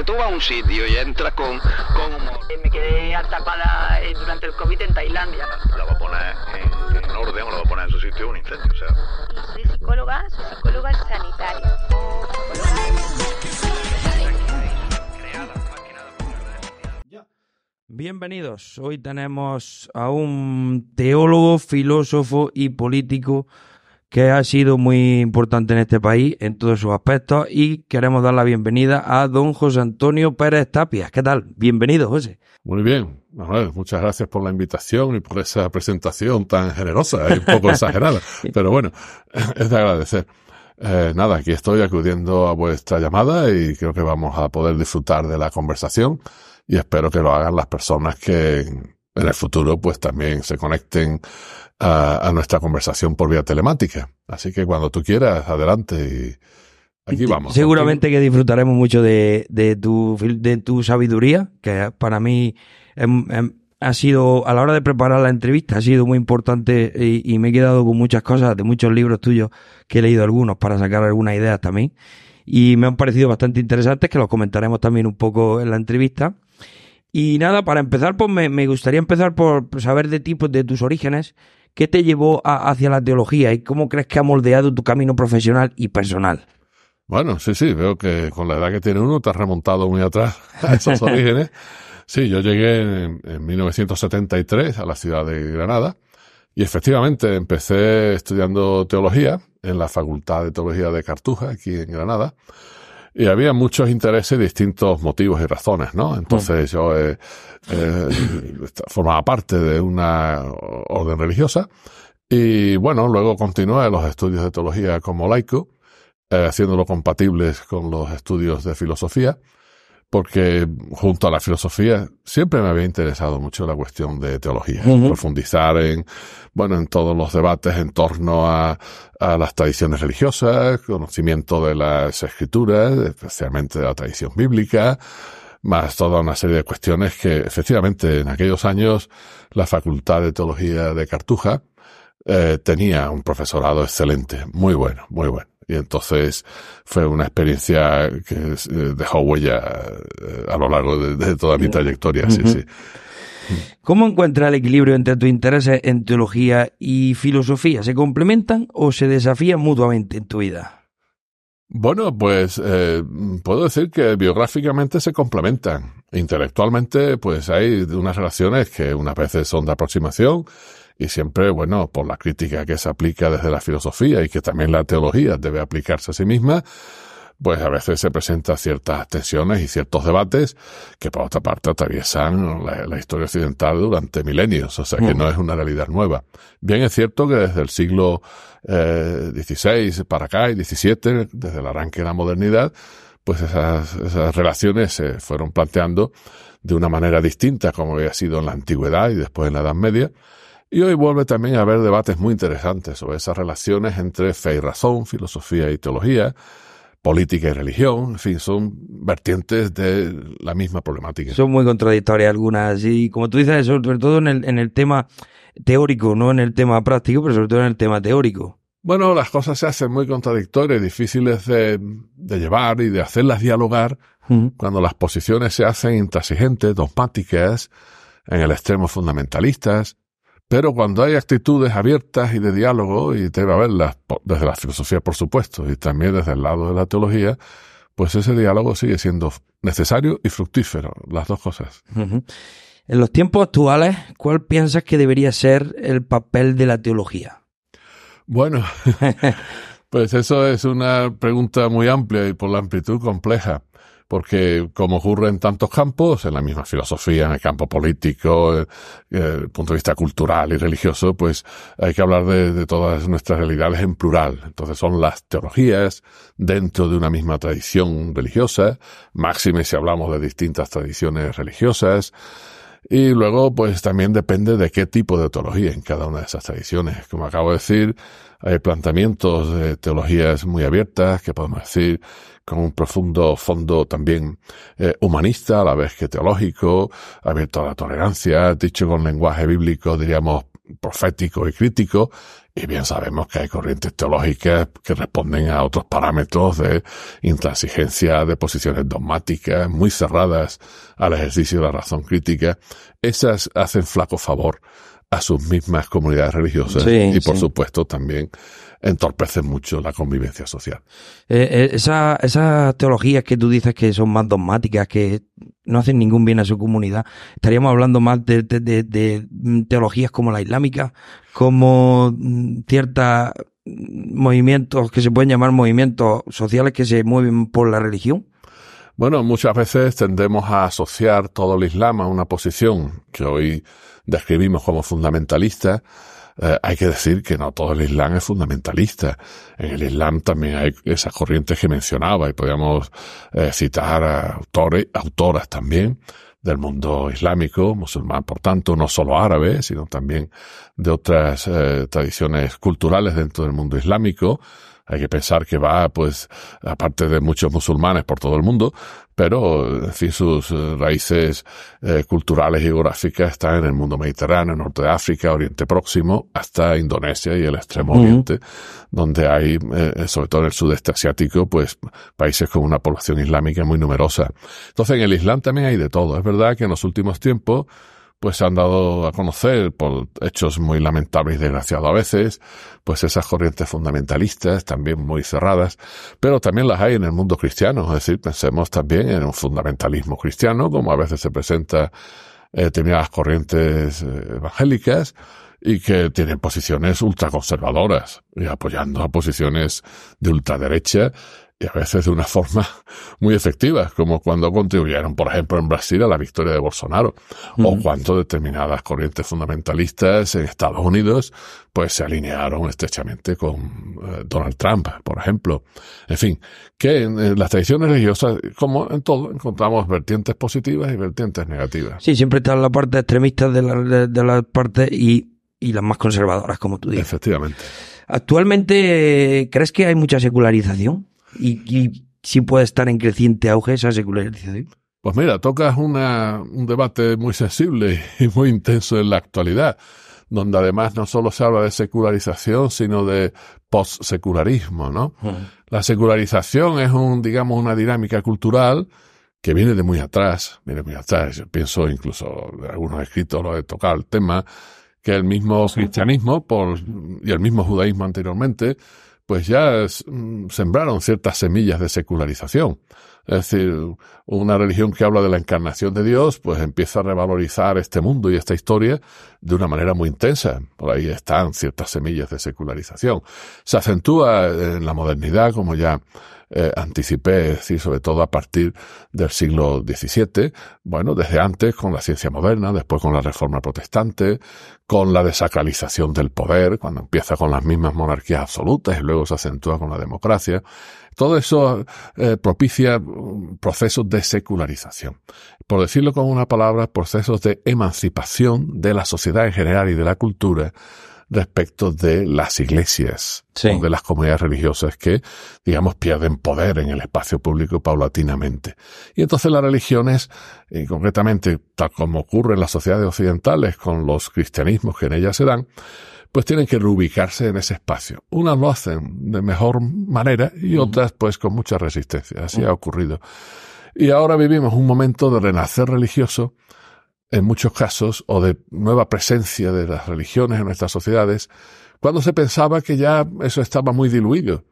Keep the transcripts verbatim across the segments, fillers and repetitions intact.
si tú vas a un sitio y entras con, con humor. Me quedé atrapada durante el COVID en Tailandia. La va a poner en, en orden o la va a poner en su sitio un incendio, o sea. Soy psicóloga, soy psicóloga sanitaria. Bienvenidos, hoy tenemos a un teólogo, filósofo y político que ha sido muy importante en este país en todos sus aspectos y queremos dar la bienvenida a don José Antonio Pérez Tapias. ¿Qué tal? Bienvenido, José. Muy bien, Manuel, muchas gracias por la invitación y por esa presentación tan generosa y un poco exagerada, pero bueno, es de agradecer. Eh, nada, aquí estoy acudiendo a vuestra llamada y creo que vamos a poder disfrutar de la conversación y espero que lo hagan las personas que en el futuro pues también se conecten a, a nuestra conversación por vía telemática. Así que cuando tú quieras, adelante y aquí vamos. Seguramente contigo. Que disfrutaremos mucho de, de, tu, de tu sabiduría, que para mí em, em, ha sido, a la hora de preparar la entrevista, ha sido muy importante y, y me he quedado con muchas cosas de muchos libros tuyos que he leído algunos para sacar algunas ideas también. Y me han parecido bastante interesantes, que los comentaremos también un poco en la entrevista. Y nada, para empezar, pues me, me gustaría empezar por saber de ti, pues, de tus orígenes, qué te llevó a, hacia la teología y cómo crees que ha moldeado tu camino profesional y personal. Bueno, sí, sí, veo que con la edad que tiene uno te has remontado muy atrás a esos orígenes. Sí, yo llegué en, en mil novecientos setenta y tres a la ciudad de Granada y efectivamente empecé estudiando teología en la Facultad de Teología de Cartuja, aquí en Granada. Y había muchos intereses, distintos motivos y razones, ¿no? Entonces yo eh, eh, formaba parte de una orden religiosa y, bueno, luego continué los estudios de teología como laico, eh, haciéndolo compatibles con los estudios de filosofía, porque junto a la filosofía siempre me había interesado mucho la cuestión de teología, uh-huh. profundizar en, bueno, en todos los debates en torno a, a las tradiciones religiosas, conocimiento de las escrituras, especialmente de la tradición bíblica, más toda una serie de cuestiones que efectivamente en aquellos años la Facultad de Teología de Cartuja eh, tenía un profesorado excelente, muy bueno, muy bueno. Y entonces fue una experiencia que dejó huella a lo largo de, de toda mi trayectoria. Sí, sí. ¿Cómo encuentras el equilibrio entre tus intereses en teología y filosofía? ¿Se complementan o se desafían mutuamente en tu vida? Bueno, pues eh, puedo decir que biográficamente se complementan. Intelectualmente, pues hay unas relaciones que unas veces son de aproximación. Y siempre, bueno, por la crítica que se aplica desde la filosofía y que también la teología debe aplicarse a sí misma, pues a veces se presentan ciertas tensiones y ciertos debates que, por otra parte, atraviesan la, la historia occidental durante milenios. O sea, que no es una realidad nueva. Bien es cierto que desde el siglo eh, dieciséis para acá y diecisiete, desde el arranque de la modernidad, pues esas, esas relaciones se fueron planteando de una manera distinta como había sido en la antigüedad y después en la Edad Media. Y hoy vuelve también a haber debates muy interesantes sobre esas relaciones entre fe y razón, filosofía y teología, política y religión, en fin, son vertientes de la misma problemática. Son muy contradictorias algunas y, como tú dices, sobre todo en el, en el tema teórico, no en el tema práctico, pero sobre todo en el tema teórico. Bueno, las cosas se hacen muy contradictorias, difíciles de, de llevar y de hacerlas dialogar, uh-huh. cuando las posiciones se hacen intransigentes, dogmáticas, en el extremo fundamentalistas. Pero cuando hay actitudes abiertas y de diálogo, y debe haberlas desde la filosofía, por supuesto, y también desde el lado de la teología, pues ese diálogo sigue siendo necesario y fructífero, las dos cosas. Uh-huh. En los tiempos actuales, ¿cuál piensas que debería ser el papel de la teología? Bueno, pues eso es una pregunta muy amplia y por la amplitud compleja. Porque, como ocurre en tantos campos, en la misma filosofía, en el campo político, eh, desde el punto de vista cultural y religioso, pues hay que hablar de, de todas nuestras realidades en plural. Entonces son las teologías dentro de una misma tradición religiosa, máxime si hablamos de distintas tradiciones religiosas, y luego pues también depende de qué tipo de teología en cada una de esas tradiciones. Como acabo de decir, hay planteamientos de teologías muy abiertas, que podemos decir con un profundo fondo también eh, humanista, a la vez que teológico, abierto a la tolerancia, dicho con lenguaje bíblico, diríamos, profético y crítico, Y bien sabemos que hay corrientes teológicas que responden a otros parámetros de intransigencia, de posiciones dogmáticas, muy cerradas al ejercicio de la razón crítica. Esas hacen flaco favor a sus mismas comunidades religiosas sí, y, por sí. supuesto, también entorpecen mucho la convivencia social. Eh, esa, esas teologías que tú dices que son más dogmáticas, que no hacen ningún bien a su comunidad, estaríamos hablando más de, de, de, de teologías como la islámica, como ciertos movimientos que se pueden llamar movimientos sociales que se mueven por la religión. Bueno, muchas veces tendemos a asociar todo el Islam a una posición que hoy describimos como fundamentalista. Eh, hay que decir que no todo el Islam es fundamentalista. En el Islam también hay esas corrientes que mencionaba y podríamos eh, citar a autores, autoras también del mundo islámico, musulmán, por tanto, no solo árabe, sino también de otras eh, tradiciones culturales dentro del mundo islámico. Hay que pensar que va, pues, aparte de muchos musulmanes por todo el mundo, pero, en fin, sus raíces eh, culturales y geográficas están en el mundo mediterráneo, norte de África, Oriente Próximo, hasta Indonesia y el Extremo Oriente, uh-huh. donde hay, eh, sobre todo en el sudeste asiático, pues, países con una población islámica muy numerosa. Entonces, en el Islam también hay de todo. Es verdad que en los últimos tiempos pues se han dado a conocer, por hechos muy lamentables y desgraciados a veces, pues esas corrientes fundamentalistas, también muy cerradas, pero también las hay en el mundo cristiano. Es decir, pensemos también en un fundamentalismo cristiano, como a veces se presenta eh, determinadas corrientes eh, evangélicas, y que tienen posiciones ultraconservadoras, y apoyando a posiciones de ultraderecha, y a veces de una forma muy efectiva, como cuando contribuyeron, por ejemplo, en Brasil a la victoria de Bolsonaro, uh-huh. o cuando determinadas corrientes fundamentalistas en Estados Unidos pues se alinearon estrechamente con eh, Donald Trump, por ejemplo. En fin, que en, en las tradiciones religiosas, como en todo, encontramos vertientes positivas y vertientes negativas. Sí, siempre está la parte extremista de la, de, de la parte y, y las más conservadoras, como tú dices. Efectivamente. Actualmente, ¿crees que hay mucha secularización? ¿Y, y si puede estar en creciente auge esa secularización? Pues mira, tocas una, un debate muy sensible y muy intenso en la actualidad, donde además no solo se habla de secularización, sino de postsecularismo, ¿no? Uh-huh. La secularización es un, digamos, una dinámica cultural que viene de muy atrás, viene muy atrás. Yo pienso incluso en algunos escritos lo de tocar el tema, que el mismo cristianismo por, y el mismo judaísmo anteriormente pues ya sembraron ciertas semillas de secularización. Es decir, una religión que habla de la encarnación de Dios, pues empieza a revalorizar este mundo y esta historia de una manera muy intensa. Por ahí están ciertas semillas de secularización. Se acentúa en la modernidad, como ya eh, anticipé, es decir, sobre todo a partir del siglo diecisiete. Bueno, desde antes con la ciencia moderna, después con la Reforma Protestante, con la desacralización del poder, cuando empieza con las mismas monarquías absolutas y luego se acentúa con la democracia. Todo eso eh, propicia procesos de secularización. Por decirlo con una palabra, procesos de emancipación de la sociedad en general y de la cultura respecto de las iglesias, sí. o de las comunidades religiosas que, digamos, pierden poder en el espacio público paulatinamente. Y entonces las religiones, y concretamente, tal como ocurre en las sociedades occidentales con los cristianismos que en ellas se dan, pues tienen que reubicarse en ese espacio. Unas lo hacen de mejor manera y otras pues con mucha resistencia. Así ha ocurrido. Y ahora vivimos un momento de renacer religioso, en muchos casos, o de nueva presencia de las religiones en nuestras sociedades, cuando se pensaba que ya eso estaba muy diluido.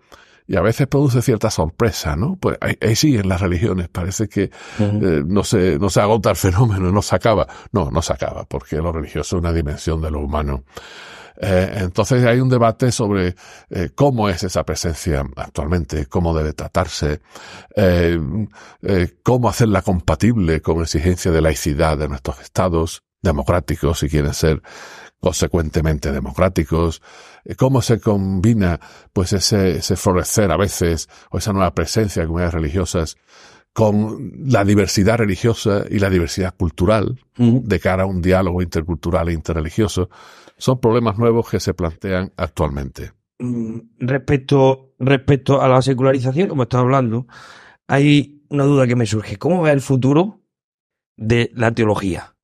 Y a veces produce cierta sorpresa, ¿no? Pues ahí, ahí siguen las religiones, parece que uh-huh. eh, no se, no se agota el fenómeno, no se acaba. No, no se acaba, porque lo religioso es una dimensión de lo humano. Eh, entonces hay un debate sobre eh, cómo es esa presencia actualmente, cómo debe tratarse, eh, eh, cómo hacerla compatible con la exigencia de laicidad de nuestros estados democráticos, si quieren ser consecuentemente democráticos, cómo se combina pues ese, ese florecer a veces o esa nueva presencia de comunidades religiosas con la diversidad religiosa y la diversidad cultural uh-huh. de cara a un diálogo intercultural e interreligioso. Son problemas nuevos que se plantean actualmente. Respecto, respecto a la secularización, como estás hablando, hay una duda que me surge. ¿Cómo va el futuro de la teología?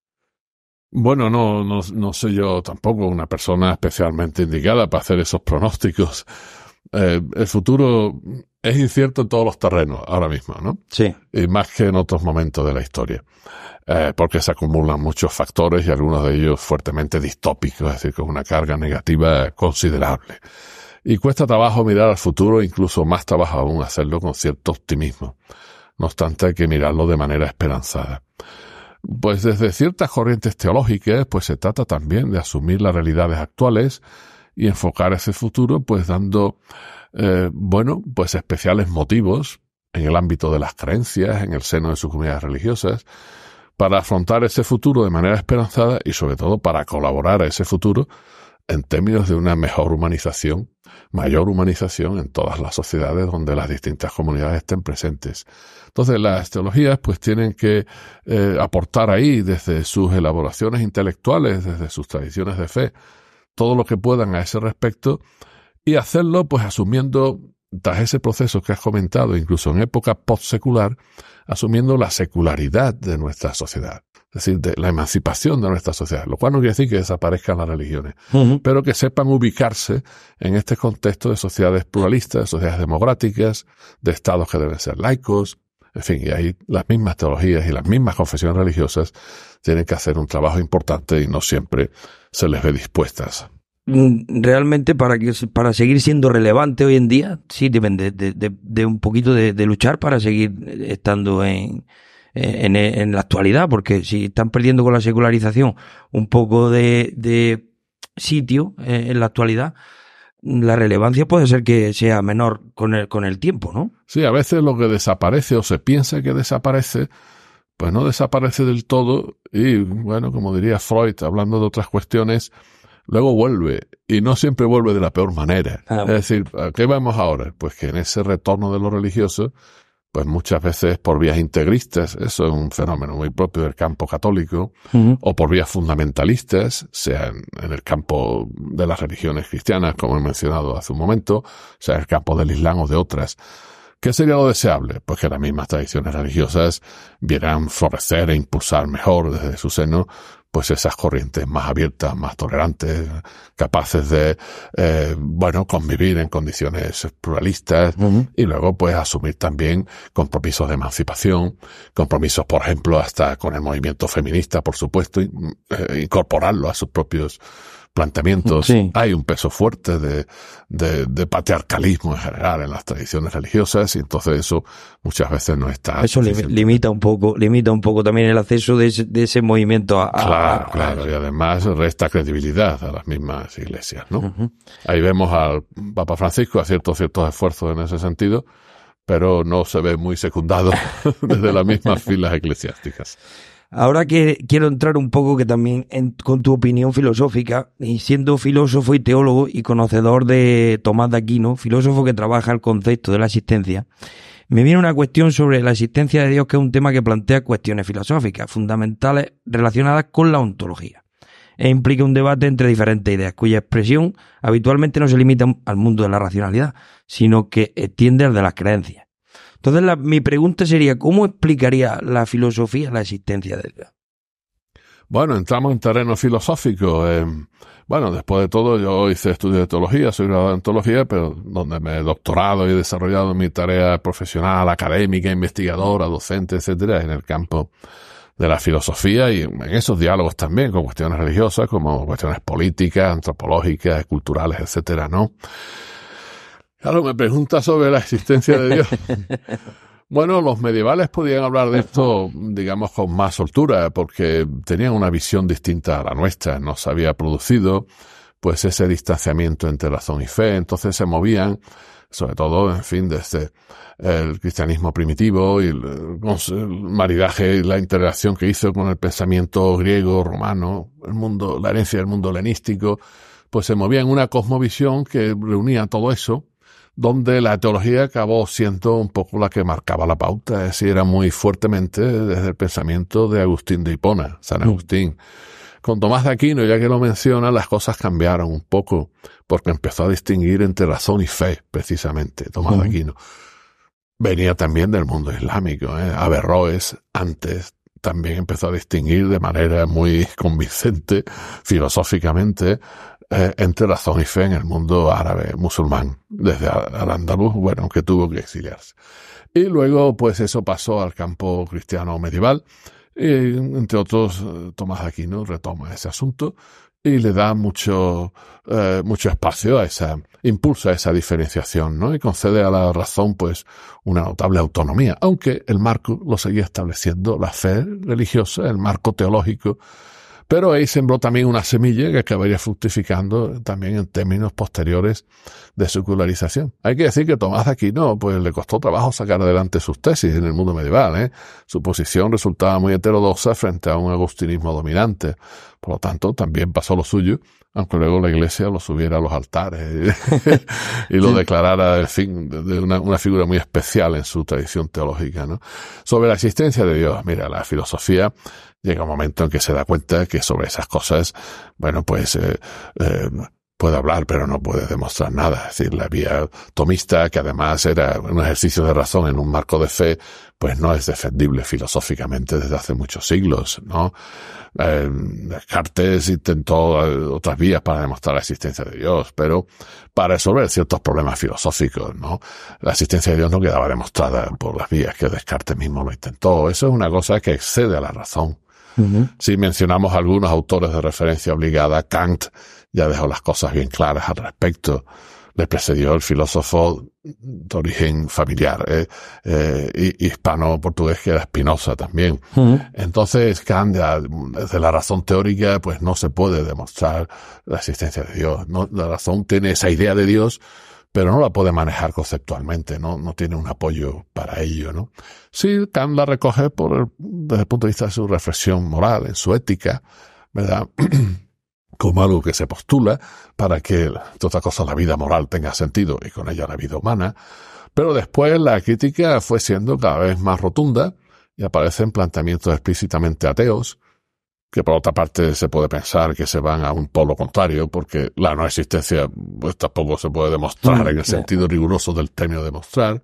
Bueno, no, no, no soy yo tampoco una persona especialmente indicada para hacer esos pronósticos. Eh, el futuro es incierto en todos los terrenos ahora mismo, ¿no? Sí. Y más que en otros momentos de la historia, eh, porque se acumulan muchos factores y algunos de ellos fuertemente distópicos, es decir, con una carga negativa considerable. Y cuesta trabajo mirar al futuro, incluso más trabajo aún hacerlo con cierto optimismo. No obstante, hay que mirarlo de manera esperanzada. Pues desde ciertas corrientes teológicas, pues se trata también de asumir las realidades actuales y enfocar ese futuro, pues dando, eh, bueno, pues especiales motivos en el ámbito de las creencias, en el seno de sus comunidades religiosas, para afrontar ese futuro de manera esperanzada y sobre todo para colaborar a ese futuro en términos de una mejor humanización, mayor humanización en todas las sociedades donde las distintas comunidades estén presentes. Entonces las teologías pues tienen que eh, aportar ahí desde sus elaboraciones intelectuales, desde sus tradiciones de fe, todo lo que puedan a ese respecto y hacerlo pues asumiendo, tras ese proceso que has comentado, incluso en época postsecular, asumiendo la secularidad de nuestra sociedad. Es decir, de la emancipación de nuestra sociedad, lo cual no quiere decir que desaparezcan las religiones, uh-huh. pero que sepan ubicarse en este contexto de sociedades pluralistas, de sociedades democráticas, de estados que deben ser laicos, en fin, y ahí las mismas teologías y las mismas confesiones religiosas tienen que hacer un trabajo importante y no siempre se les ve dispuestas. Realmente para que para seguir siendo relevante hoy en día, sí deben de, de, de, de un poquito de, de luchar para seguir estando en... En, en la actualidad, porque si están perdiendo con la secularización un poco de, de sitio eh, en la actualidad, la relevancia puede ser que sea menor con el, con el tiempo, ¿no? Sí, a veces lo que desaparece o se piensa que desaparece, pues no desaparece del todo y, bueno, como diría Freud, hablando de otras cuestiones, luego vuelve y no siempre vuelve de la peor manera. Ah, bueno. Es decir, ¿a qué vamos ahora? Pues que en ese retorno de lo religioso pues muchas veces por vías integristas, eso es un fenómeno muy propio del campo católico, uh-huh. o por vías fundamentalistas, sea en, en el campo de las religiones cristianas, como he mencionado hace un momento, sea en el campo del Islam o de otras. ¿Qué sería lo deseable? Pues que las mismas tradiciones religiosas vieran florecer e impulsar mejor desde su seno pues esas corrientes más abiertas, más tolerantes, capaces de, eh, bueno, convivir en condiciones pluralistas uh-huh. y luego pues asumir también compromisos de emancipación, compromisos, por ejemplo, hasta con el movimiento feminista, por supuesto, y, eh, incorporarlo a sus propios planteamientos. Sí. Hay un peso fuerte de, de, de patriarcalismo en general en las tradiciones religiosas y entonces eso muchas veces no está. Eso limita un poco, limita un poco también el acceso de ese, de ese movimiento a, a Claro, claro, y además resta credibilidad a las mismas iglesias, ¿no? Uh-huh. Ahí vemos al Papa Francisco haciendo ciertos esfuerzos en ese sentido, pero no se ve muy secundado desde las mismas filas eclesiásticas. Ahora que quiero entrar un poco que también en, con tu opinión filosófica, y siendo filósofo y teólogo y conocedor de Tomás de Aquino, filósofo que trabaja el concepto de la existencia, me viene una cuestión sobre la existencia de Dios, que es un tema que plantea cuestiones filosóficas fundamentales relacionadas con la ontología e implica un debate entre diferentes ideas, cuya expresión habitualmente no se limita al mundo de la racionalidad, sino que extiende al de las creencias. Entonces la, mi pregunta sería, ¿cómo explicaría la filosofía la existencia de Dios? Bueno, entramos en terreno filosófico. Eh, bueno, después de todo, yo hice estudios de teología, soy graduado en teología, pero donde me he doctorado y he desarrollado mi tarea profesional, académica, investigadora, docente, etcétera, en el campo de la filosofía y en esos diálogos también con cuestiones religiosas, como cuestiones políticas, antropológicas, culturales, etcétera, ¿no? Claro, me pregunta sobre la existencia de Dios. Bueno, los medievales podían hablar de esto, digamos, con más soltura, porque tenían una visión distinta a la nuestra. No se había producido, pues, ese distanciamiento entre razón y fe. Entonces se movían, sobre todo, en fin, desde el cristianismo primitivo y el maridaje y la interacción que hizo con el pensamiento griego, romano, el mundo, la herencia del mundo helenístico, pues se movía en una cosmovisión que reunía todo eso, donde la teología acabó siendo un poco la que marcaba la pauta, es decir, era muy fuertemente desde el pensamiento de Agustín de Hipona, San Agustín. Con Tomás de Aquino, ya que lo menciona, las cosas cambiaron un poco, porque empezó a distinguir entre razón y fe, precisamente, Tomás uh-huh. de Aquino. Venía también del mundo islámico, ¿eh? Averroes, antes, también empezó a distinguir de manera muy convincente, filosóficamente, eh, entre razón y fe en el mundo árabe musulmán, desde Al-Andalus, bueno, aunque tuvo que exiliarse. Y luego, pues eso pasó al campo cristiano medieval, y entre otros, Tomás de Aquino retoma ese asunto y le da mucho, eh, mucho espacio a esa, impulsa esa diferenciación, ¿no? Y concede a la razón, pues, una notable autonomía, aunque el marco lo seguía estableciendo la fe religiosa, el marco teológico, pero ahí sembró también una semilla que acabaría fructificando también en términos posteriores de secularización. Hay que decir que Tomás de Aquino, pues, le costó trabajo sacar adelante sus tesis en el mundo medieval, ¿eh? Su posición resultaba muy heterodoxa frente a un agustinismo dominante. Por lo tanto, también pasó lo suyo, aunque luego la Iglesia lo subiera a los altares y, y lo declarara, en fin, de una, una figura muy especial en su tradición teológica, ¿no? Sobre la existencia de Dios, mira, la filosofía llega un momento en que se da cuenta que sobre esas cosas, bueno, pues eh, eh, puede hablar, pero no puede demostrar nada. Es decir, la vía tomista, que además era un ejercicio de razón en un marco de fe, pues no es defendible filosóficamente desde hace muchos siglos, ¿no? Eh, Descartes intentó otras vías para demostrar la existencia de Dios, pero para resolver ciertos problemas filosóficos, ¿no? La existencia de Dios no quedaba demostrada por las vías que Descartes mismo lo intentó. Eso es una cosa que excede a la razón. Uh-huh. Si mencionamos algunos autores de referencia obligada, Kant ya dejó las cosas bien claras al respecto. Le precedió el filósofo de origen familiar, eh, eh, hispano-portugués, que era Spinoza también. Uh-huh. Entonces, Kant, ya, desde la razón teórica, pues no se puede demostrar la existencia de Dios, ¿no? La razón tiene esa idea de Dios, pero no la puede manejar conceptualmente, no, no tiene un apoyo para ello, ¿no? Sí, Kant la recoge por el, desde el punto de vista de su reflexión moral, en su ética, ¿verdad? Como algo que se postula para que, entre otras cosas, la vida moral tenga sentido y con ella la vida humana. Pero después la crítica fue siendo cada vez más rotunda y aparecen planteamientos explícitamente ateos, que por otra parte se puede pensar que se van a un polo contrario, porque la no existencia pues tampoco se puede demostrar en el sentido riguroso del término demostrar.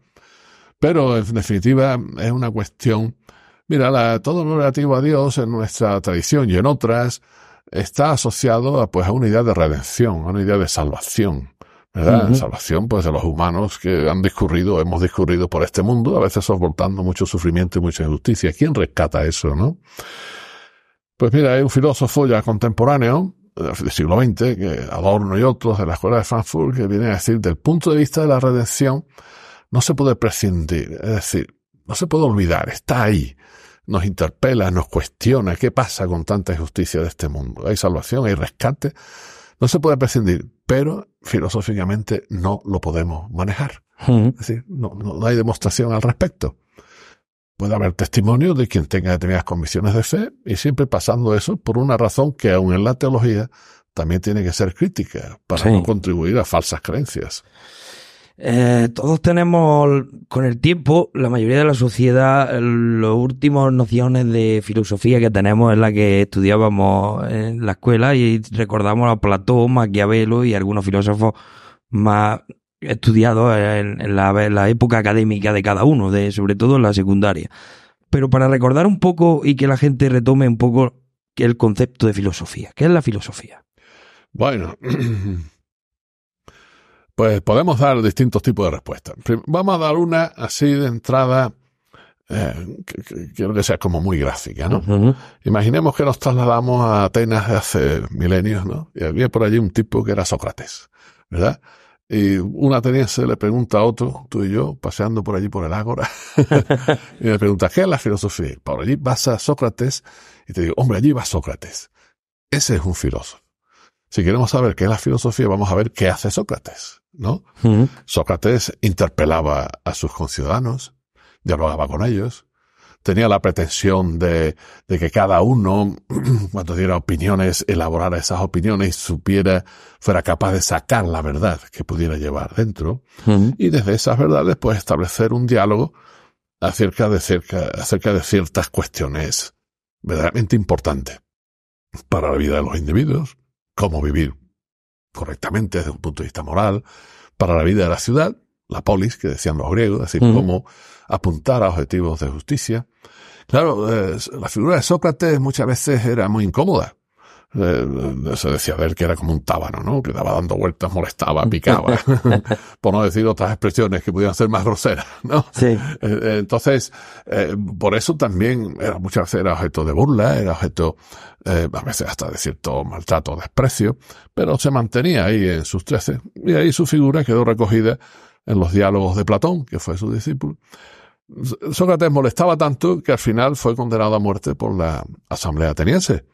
Pero en definitiva es una cuestión, mira, la, todo lo relativo a Dios en nuestra tradición y en otras está asociado a, pues, a una idea de redención, a una idea de salvación, ¿verdad? Uh-huh. Salvación, pues, de los humanos que han discurrido, hemos discurrido por este mundo, a veces soportando mucho sufrimiento y mucha injusticia. ¿Quién rescata eso, no? Pues mira, hay un filósofo ya contemporáneo, del siglo veinte, que Adorno y otros de la Escuela de Frankfurt, que vienen a decir, del punto de vista de la redención, no se puede prescindir, es decir, no se puede olvidar, está ahí, nos interpela, nos cuestiona, ¿qué pasa con tanta injusticia de este mundo? Hay salvación, hay rescate, no se puede prescindir, pero filosóficamente no lo podemos manejar, es decir, no, no hay demostración al respecto. Puede haber testimonio de quien tenga determinadas convicciones de fe y siempre pasando eso por una razón que aun en la teología también tiene que ser crítica para sí. No contribuir a falsas creencias. Eh, todos tenemos con el tiempo, la mayoría de la sociedad, los últimos nociones de filosofía que tenemos es la que estudiábamos en la escuela y recordamos a Platón, Maquiavelo y algunos filósofos más estudiado en la, en la época académica de cada uno, de, sobre todo en la secundaria. Pero para recordar un poco y que la gente retome un poco el concepto de filosofía. ¿Qué es la filosofía? Bueno, pues podemos dar distintos tipos de respuestas. Vamos a dar una así de entrada, eh, que, que quiero que sea como muy gráfica, ¿no? Uh-huh. Imaginemos que nos trasladamos a Atenas hace milenios, ¿no? Y había por allí un tipo que era Sócrates, ¿verdad? Y un ateniense le pregunta a otro, tú y yo, paseando por allí por el ágora, y le pregunta, ¿qué es la filosofía? Por allí vas a Sócrates, y te digo, hombre, allí va Sócrates. Ese es un filósofo. Si queremos saber qué es la filosofía, vamos a ver qué hace Sócrates, ¿no? Uh-huh. Sócrates interpelaba a sus conciudadanos, dialogaba con ellos, tenía la pretensión de, de que cada uno, cuando diera opiniones, elaborara esas opiniones y supiera, fuera capaz de sacar la verdad que pudiera llevar dentro. Uh-huh. Y desde esas verdades, pues, establecer un diálogo acerca de, cerca, acerca de ciertas cuestiones verdaderamente importantes para la vida de los individuos, cómo vivir correctamente desde un punto de vista moral, para la vida de la ciudad, la polis, que decían los griegos, es decir, uh-huh. cómo apuntar a objetivos de justicia. Claro, eh, la figura de Sócrates muchas veces era muy incómoda. Eh, se decía de él que era como un tábano, ¿no? Que daba dando vueltas, molestaba, picaba, por no decir otras expresiones que pudieran ser más groseras, ¿no? Sí. Eh, entonces, eh, por eso también era, muchas veces era objeto de burla, era objeto, eh, a veces hasta de cierto maltrato, desprecio, pero se mantenía ahí en sus trece, y ahí su figura quedó recogida en los diálogos de Platón, que fue su discípulo. Sócrates molestaba tanto que al final fue condenado a muerte por la Asamblea Ateniense,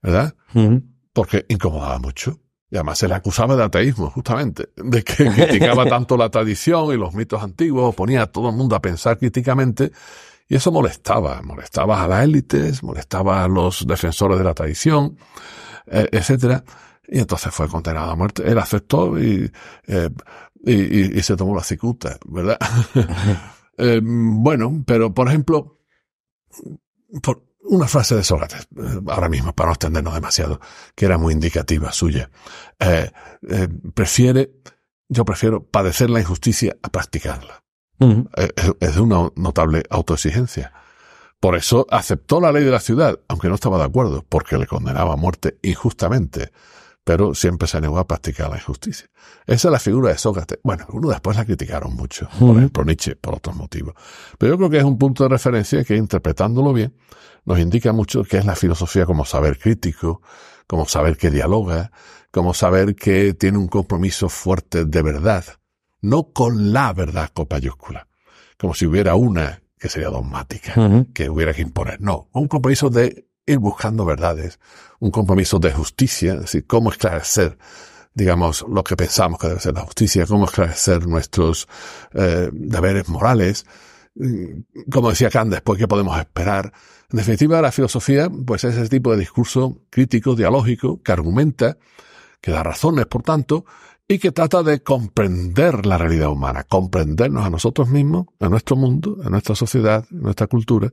¿verdad? Uh-huh. Porque incomodaba mucho. Y además se le acusaba de ateísmo, justamente, de que criticaba tanto la tradición y los mitos antiguos, ponía a todo el mundo a pensar críticamente, y eso molestaba. Molestaba a las élites, molestaba a los defensores de la tradición, etcétera. Y entonces fue condenado a muerte. Él aceptó y, eh, y, y, y se tomó la cicuta, ¿verdad? Eh, bueno, pero por ejemplo, por una frase de Sócrates, ahora mismo, para no extendernos demasiado, que era muy indicativa suya. Eh, eh, prefiere, yo prefiero padecer la injusticia a practicarla. Uh-huh. Eh, es de una notable autoexigencia. Por eso aceptó la ley de la ciudad, aunque no estaba de acuerdo, porque le condenaba a muerte injustamente. Pero siempre se negó a practicar la injusticia. Esa es la figura de Sócrates. Bueno, uno después la criticaron mucho, por ejemplo Nietzsche, por otros motivos. Pero yo creo que es un punto de referencia que, interpretándolo bien, nos indica mucho qué es la filosofía como saber crítico, como saber que dialoga, como saber que tiene un compromiso fuerte de verdad, no con la verdad con mayúscula, como si hubiera una que sería dogmática, uh-huh, que hubiera que imponer. No, un compromiso de ir buscando verdades, un compromiso de justicia, es decir, cómo esclarecer, digamos, lo que pensamos que debe ser la justicia, cómo esclarecer nuestros eh, deberes morales, como decía Kant después, qué podemos esperar. En definitiva, la filosofía pues es ese tipo de discurso crítico, dialógico, que argumenta, que da razones, por tanto, y que trata de comprender la realidad humana, comprendernos a nosotros mismos, a nuestro mundo, a nuestra sociedad, a nuestra cultura.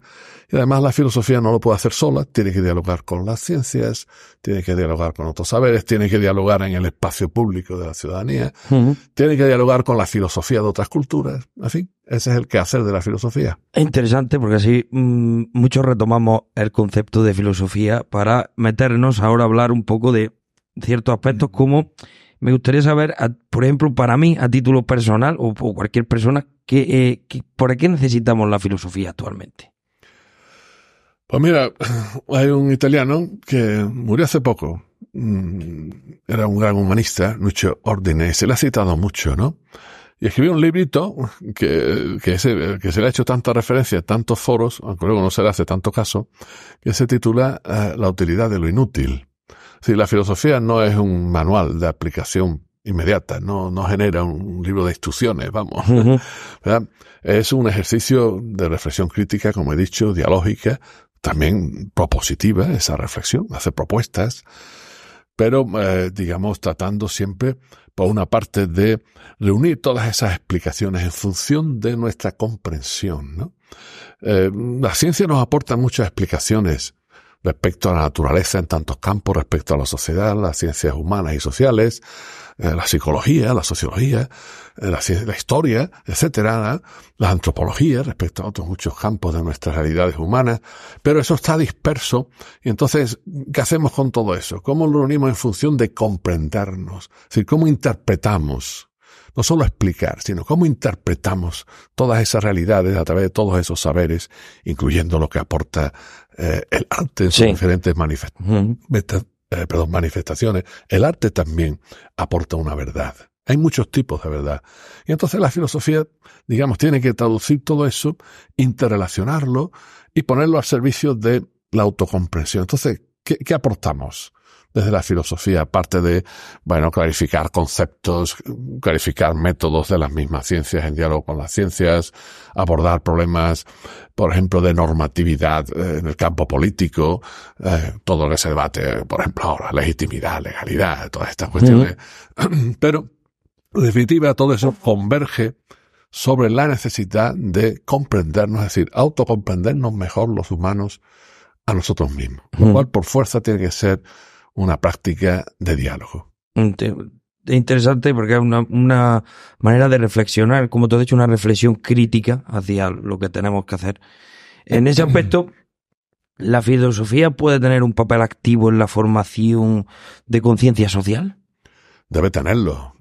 Y además la filosofía no lo puede hacer sola, tiene que dialogar con las ciencias, tiene que dialogar con otros saberes, tiene que dialogar en el espacio público de la ciudadanía, uh-huh, tiene que dialogar con la filosofía de otras culturas. En fin, ese es el quehacer de la filosofía. Es interesante porque así mmm, muchos retomamos el concepto de filosofía para meternos ahora a hablar un poco de ciertos aspectos como... Me gustaría saber, por ejemplo, para mí, a título personal o cualquier persona, que, eh, que, ¿por qué necesitamos la filosofía actualmente? Pues mira, hay un italiano que murió hace poco. Era un gran humanista, Lucio Ordine. Se le ha citado mucho, ¿no? Y escribió un librito que, que, se, que se le ha hecho tanta referencia, tantos foros, aunque luego no se le hace tanto caso, que se titula uh, La utilidad de lo inútil. Sí, la filosofía no es un manual de aplicación inmediata, no, no genera un libro de instrucciones, vamos. Uh-huh. ¿Verdad? Es un ejercicio de reflexión crítica, como he dicho, dialógica, también propositiva, esa reflexión, hace propuestas, pero, eh, digamos, tratando siempre, por una parte, de reunir todas esas explicaciones en función de nuestra comprensión, ¿no? Eh, la ciencia nos aporta muchas explicaciones respecto a la naturaleza en tantos campos, respecto a la sociedad, las ciencias humanas y sociales, eh, la psicología, la sociología, eh, la, la historia, etcétera, la antropología, respecto a otros muchos campos de nuestras realidades humanas, pero eso está disperso. Y entonces, ¿qué hacemos con todo eso? ¿Cómo lo unimos en función de comprendernos? Es decir, ¿cómo interpretamos? No solo explicar, sino cómo interpretamos todas esas realidades a través de todos esos saberes, incluyendo lo que aporta eh, el arte en sus sí. diferentes manifest- uh-huh. meta- eh, perdón, manifestaciones. El arte también aporta una verdad. Hay muchos tipos de verdad. Y entonces la filosofía, digamos, tiene que traducir todo eso, interrelacionarlo y ponerlo al servicio de la autocomprensión. Entonces, ¿qué, qué aportamos desde la filosofía, aparte de, bueno, clarificar conceptos, clarificar métodos de las mismas ciencias en diálogo con las ciencias, abordar problemas, por ejemplo, de normatividad eh, en el campo político, eh, todo lo que se debate, por ejemplo, ahora, legitimidad, legalidad, todas estas cuestiones? Uh-huh. Pero, en definitiva, todo eso converge sobre la necesidad de comprendernos, es decir, autocomprendernos mejor los humanos a nosotros mismos, uh-huh, lo cual por fuerza tiene que ser una práctica de diálogo. Es interesante porque es una, una manera de reflexionar, como tú has dicho, una reflexión crítica hacia lo que tenemos que hacer. En ese aspecto, ¿la filosofía puede tener un papel activo en la formación de conciencia social? Debe tenerlo.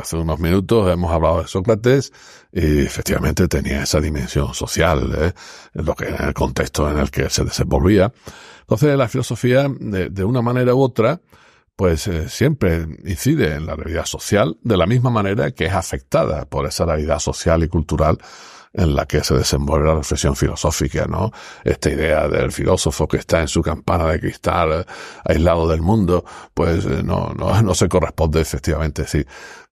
Hace unos minutos hemos hablado de Sócrates y efectivamente tenía esa dimensión social, ¿eh? Lo que era el contexto en el que se desenvolvía. Entonces la filosofía, de, de una manera u otra, pues eh, siempre incide en la realidad social de la misma manera que es afectada por esa realidad social y cultural en la que se desenvuelve la reflexión filosófica, ¿no? Esta idea del filósofo que está en su campana de cristal, aislado del mundo, pues no, no, no se corresponde efectivamente. Sí.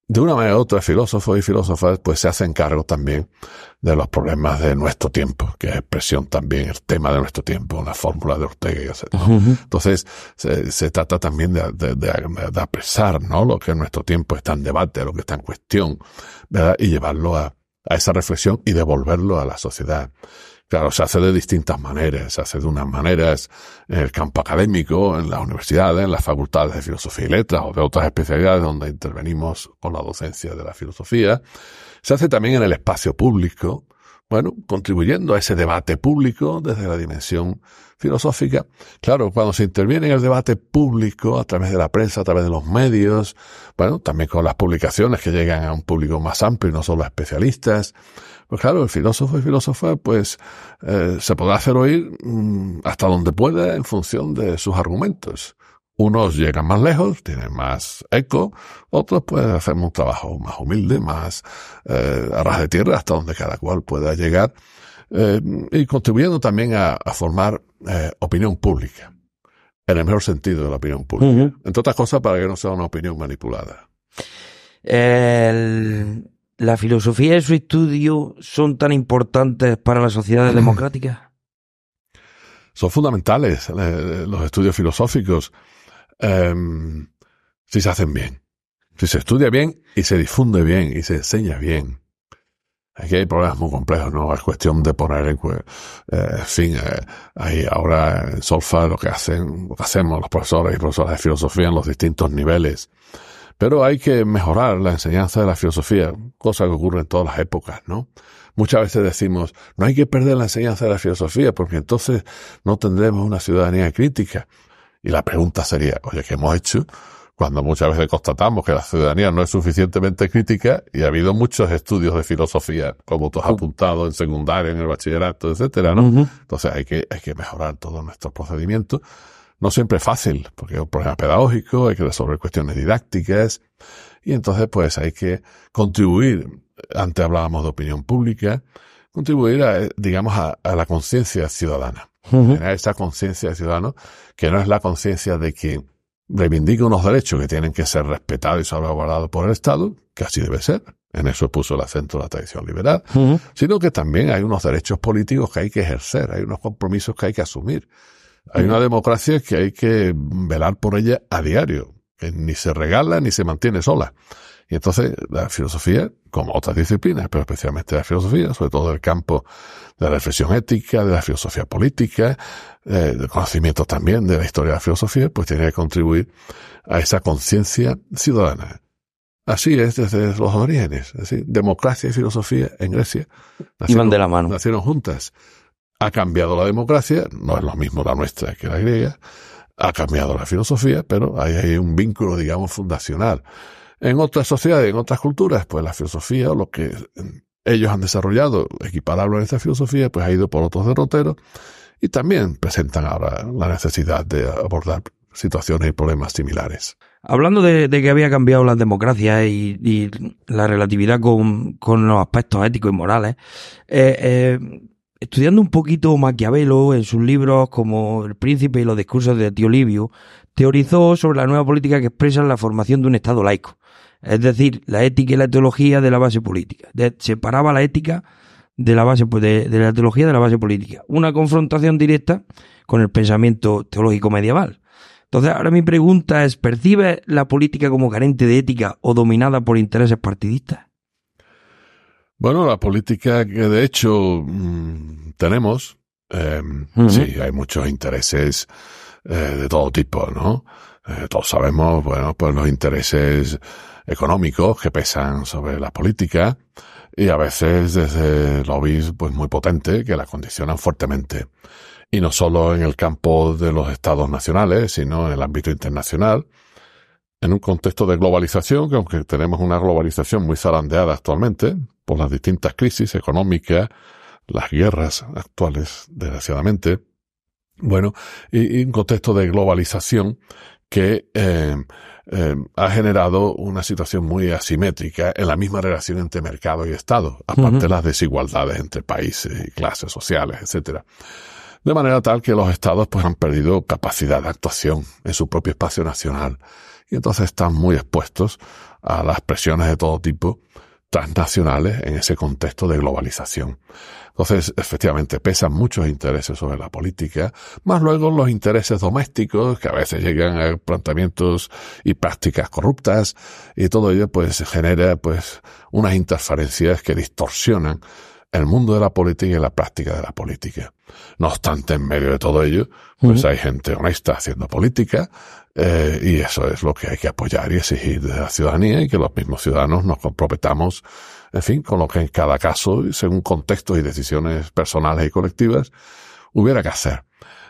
De una manera u otra, filósofos y filósofas pues se hacen cargo también de los problemas de nuestro tiempo, que es expresión también, el tema de nuestro tiempo, una fórmula de Ortega y Gasset, ¿no? Uh-huh. Entonces, se, se trata también de, de, de, de apresar, ¿no?, lo que en nuestro tiempo está en debate, lo que está en cuestión, ¿verdad?, y llevarlo a a esa reflexión y devolverlo a la sociedad. Claro, se hace de distintas maneras, se hace de unas maneras en el campo académico, en las universidades, en las facultades de filosofía y letras o de otras especialidades donde intervenimos con la docencia de la filosofía. Se hace también en el espacio público, bueno, contribuyendo a ese debate público desde la dimensión filosófica. Claro, cuando se interviene en el debate público a través de la prensa, a través de los medios, bueno, también con las publicaciones que llegan a un público más amplio y no solo a especialistas, pues claro, el filósofo y filósofa pues eh, se podrá hacer oír mmm, hasta donde pueda en función de sus argumentos. Unos llegan más lejos, tienen más eco, otros pues hacemos un trabajo más humilde, más eh, a ras de tierra, hasta donde cada cual pueda llegar, eh, y contribuyendo también a, a formar eh, opinión pública, en el mejor sentido de la opinión pública. Uh-huh. Entre otras cosas, para que no sea una opinión manipulada. El, ¿La filosofía y su estudio son tan importantes para las sociedades democráticas? Son fundamentales eh, los estudios filosóficos. Um, si se hacen bien, si se estudia bien y se difunde bien y se enseña bien. Aquí hay problemas muy complejos, ¿no? Es cuestión de poner en eh, fin, eh, ahí ahora en Solfa lo que hacen, lo que hacemos los profesores y profesoras de filosofía en los distintos niveles. Pero hay que mejorar la enseñanza de la filosofía, cosa que ocurre en todas las épocas, ¿no? Muchas veces decimos, no hay que perder la enseñanza de la filosofía porque entonces no tendremos una ciudadanía crítica. Y la pregunta sería, oye, ¿qué hemos hecho? Cuando muchas veces constatamos que la ciudadanía no es suficientemente crítica y ha habido muchos estudios de filosofía, como tú has apuntado, en secundaria, en el bachillerato, etcétera, ¿no? Uh-huh. Entonces hay que, hay que mejorar todos nuestros procedimientos. No siempre es fácil, porque hay problemas pedagógicos, hay que resolver cuestiones didácticas, y entonces pues hay que contribuir, antes hablábamos de opinión pública, contribuir a, digamos, a, a la conciencia ciudadana. Uh-huh. Tener esa conciencia de ciudadano, que no es la conciencia de que reivindica unos derechos que tienen que ser respetados y salvaguardados por el Estado, que así debe ser, en eso puso el acento la tradición liberal, uh-huh, sino que también hay unos derechos políticos que hay que ejercer, hay unos compromisos que hay que asumir. Hay uh-huh. una democracia que hay que velar por ella a diario, que ni se regala ni se mantiene sola. Y entonces la filosofía, como otras disciplinas, pero especialmente la filosofía, sobre todo el campo de la reflexión ética, de la filosofía política, eh, de conocimiento también de la historia de la filosofía, pues tiene que contribuir a esa conciencia ciudadana. Así es desde los orígenes. Es decir, democracia y filosofía en Grecia nacieron, iban de la mano. Nacieron juntas. Ha cambiado la democracia, no es lo mismo la nuestra que la griega, ha cambiado la filosofía, pero ahí hay un vínculo, digamos, fundacional. En otras sociedades, en otras culturas, pues la filosofía o lo que ellos han desarrollado equiparable a esta filosofía, pues ha ido por otros derroteros y también presentan ahora la necesidad de abordar situaciones y problemas similares. Hablando de, de que había cambiado las democracias y, y la relatividad con, con los aspectos éticos y morales, eh, eh, estudiando un poquito Maquiavelo en sus libros como El Príncipe y los discursos de Tío Livio, teorizó sobre la nueva política que expresa la formación de un Estado laico. Es decir, la ética y la teología de la base política. De, separaba la ética de la base de, de la teología de la base política. Una confrontación directa con el pensamiento teológico medieval. Entonces, ahora mi pregunta es, ¿percibe la política como carente de ética o dominada por intereses partidistas? Bueno, la política que de hecho mmm, tenemos, eh, uh-huh. sí, hay muchos intereses eh, de todo tipo, ¿no? Eh, todos sabemos, bueno, pues los intereses económicos que pesan sobre la política y a veces desde lobbies pues muy potentes que la condicionan fuertemente. y no solo en el campo de los estados nacionales, sino en el ámbito internacional, en un contexto de globalización, que aunque tenemos una globalización muy zarandeada actualmente por las distintas crisis económicas, las guerras actuales, desgraciadamente, bueno, y, y un contexto de globalización que eh, eh, ha generado una situación muy asimétrica en la misma relación entre mercado y Estado, aparte de uh-huh. las desigualdades entre países y clases sociales, etcétera. De manera tal que los Estados pues han perdido capacidad de actuación en su propio espacio nacional y entonces están muy expuestos a las presiones de todo tipo transnacionales en ese contexto de globalización. Entonces, efectivamente, pesan muchos intereses sobre la política, más luego los intereses domésticos, que a veces llegan a planteamientos y prácticas corruptas, y todo ello pues genera pues unas interferencias que distorsionan el mundo de la política y la práctica de la política. No obstante, en medio de todo ello, pues uh-huh. hay gente honesta haciendo política, eh, y eso es lo que hay que apoyar y exigir de la ciudadanía, y que los mismos ciudadanos nos comprometamos, en fin, con lo que en cada caso, según contextos y decisiones personales y colectivas, hubiera que hacer.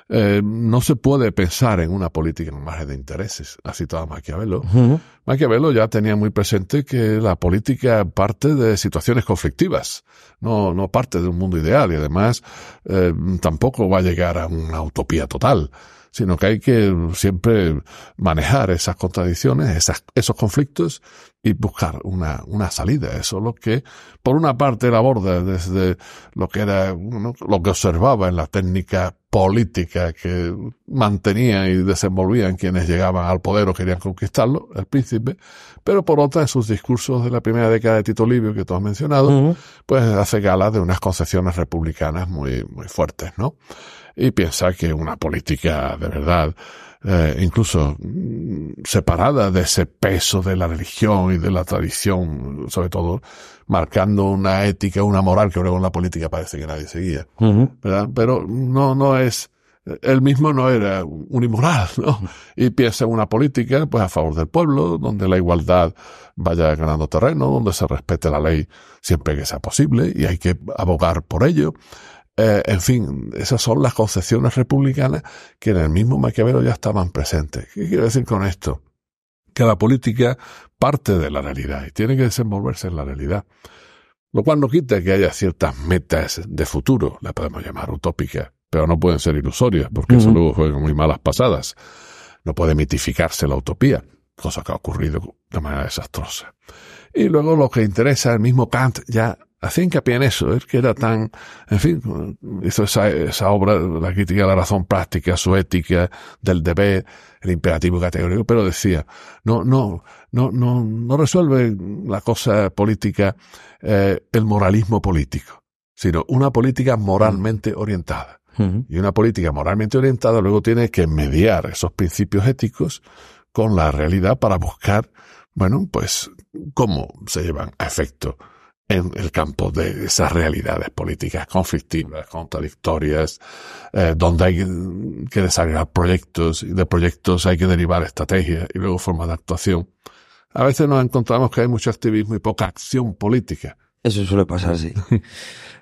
Eh, no se puede pensar en una política en margen de intereses, ha citado Maquiavelo. Uh-huh. Maquiavelo ya tenía muy presente que la política parte de situaciones conflictivas, no, no parte de un mundo ideal, y además eh, tampoco va a llegar a una utopía total, sino que hay que siempre manejar esas contradicciones, esas, esos conflictos, y buscar una, una salida. Eso es lo que, por una parte, él aborda desde lo que era, ¿no?, lo que observaba en la técnica política que mantenía y desenvolvían quienes llegaban al poder o querían conquistarlo, el príncipe, pero por otra, en sus discursos de la primera década de Tito Livio, que tú has mencionado, uh-huh. pues hace gala de unas concepciones republicanas muy, muy fuertes, ¿no? Y piensa que una política de verdad, eh, incluso separada de ese peso de la religión y de la tradición, sobre todo, marcando una ética, una moral que luego en la política parece que nadie seguía, uh-huh. ¿verdad? Pero no, no es, él mismo no era un inmoral, ¿no? Y piensa en una política, pues, a favor del pueblo, donde la igualdad vaya ganando terreno, donde se respete la ley siempre que sea posible, y hay que abogar por ello. Eh, en fin, esas son las concepciones republicanas que en el mismo Maquiavelo ya estaban presentes. ¿Qué quiero decir con esto? Que la política parte de la realidad y tiene que desenvolverse en la realidad. Lo cual no quita que haya ciertas metas de futuro, las podemos llamar utópicas, pero no pueden ser ilusorias, porque uh-huh. eso luego juega muy malas pasadas. No puede mitificarse la utopía, cosa que ha ocurrido de manera desastrosa. Y luego lo que interesa, el mismo Kant ya hacía hincapié en eso, es que era tan, en fin, hizo esa, esa obra, la crítica de la razón práctica, su ética, del deber, el imperativo categórico, pero decía, no, no, no, no, no resuelve la cosa política, eh, el moralismo político, sino una política moralmente orientada. Uh-huh. Y una política moralmente orientada luego tiene que mediar esos principios éticos con la realidad para buscar, bueno, pues, cómo se llevan a efecto en el campo de esas realidades políticas conflictivas, contradictorias, eh, donde hay que desarrollar proyectos, y de proyectos hay que derivar estrategias y luego formas de actuación. A veces nos encontramos que hay mucho activismo y poca acción política. Eso suele pasar, sí.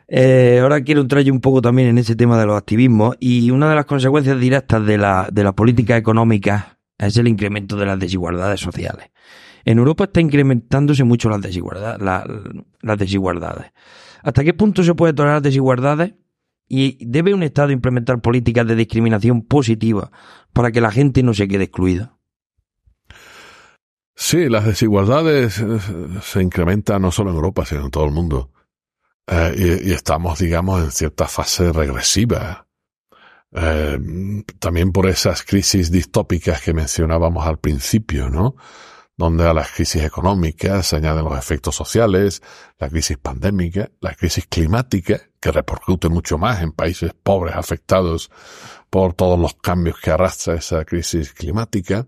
Eh, ahora quiero entrar yo un poco también en ese tema de los activismos, y una de las consecuencias directas de la, de la política económica es el incremento de las desigualdades sociales. En Europa está incrementándose mucho las desigualdades, la, las desigualdades. ¿Hasta qué punto se puede tolerar las desigualdades? ¿Y debe un Estado implementar políticas de discriminación positiva para que la gente no se quede excluida? Sí, las desigualdades se incrementan no solo en Europa, sino en todo el mundo. Eh, y, y estamos, digamos, en cierta fase regresiva. Eh, también por esas crisis distópicas que mencionábamos al principio, ¿no?, donde a las crisis económicas se añaden los efectos sociales, la crisis pandémica, la crisis climática, que repercute mucho más en países pobres afectados por todos los cambios que arrastra esa crisis climática.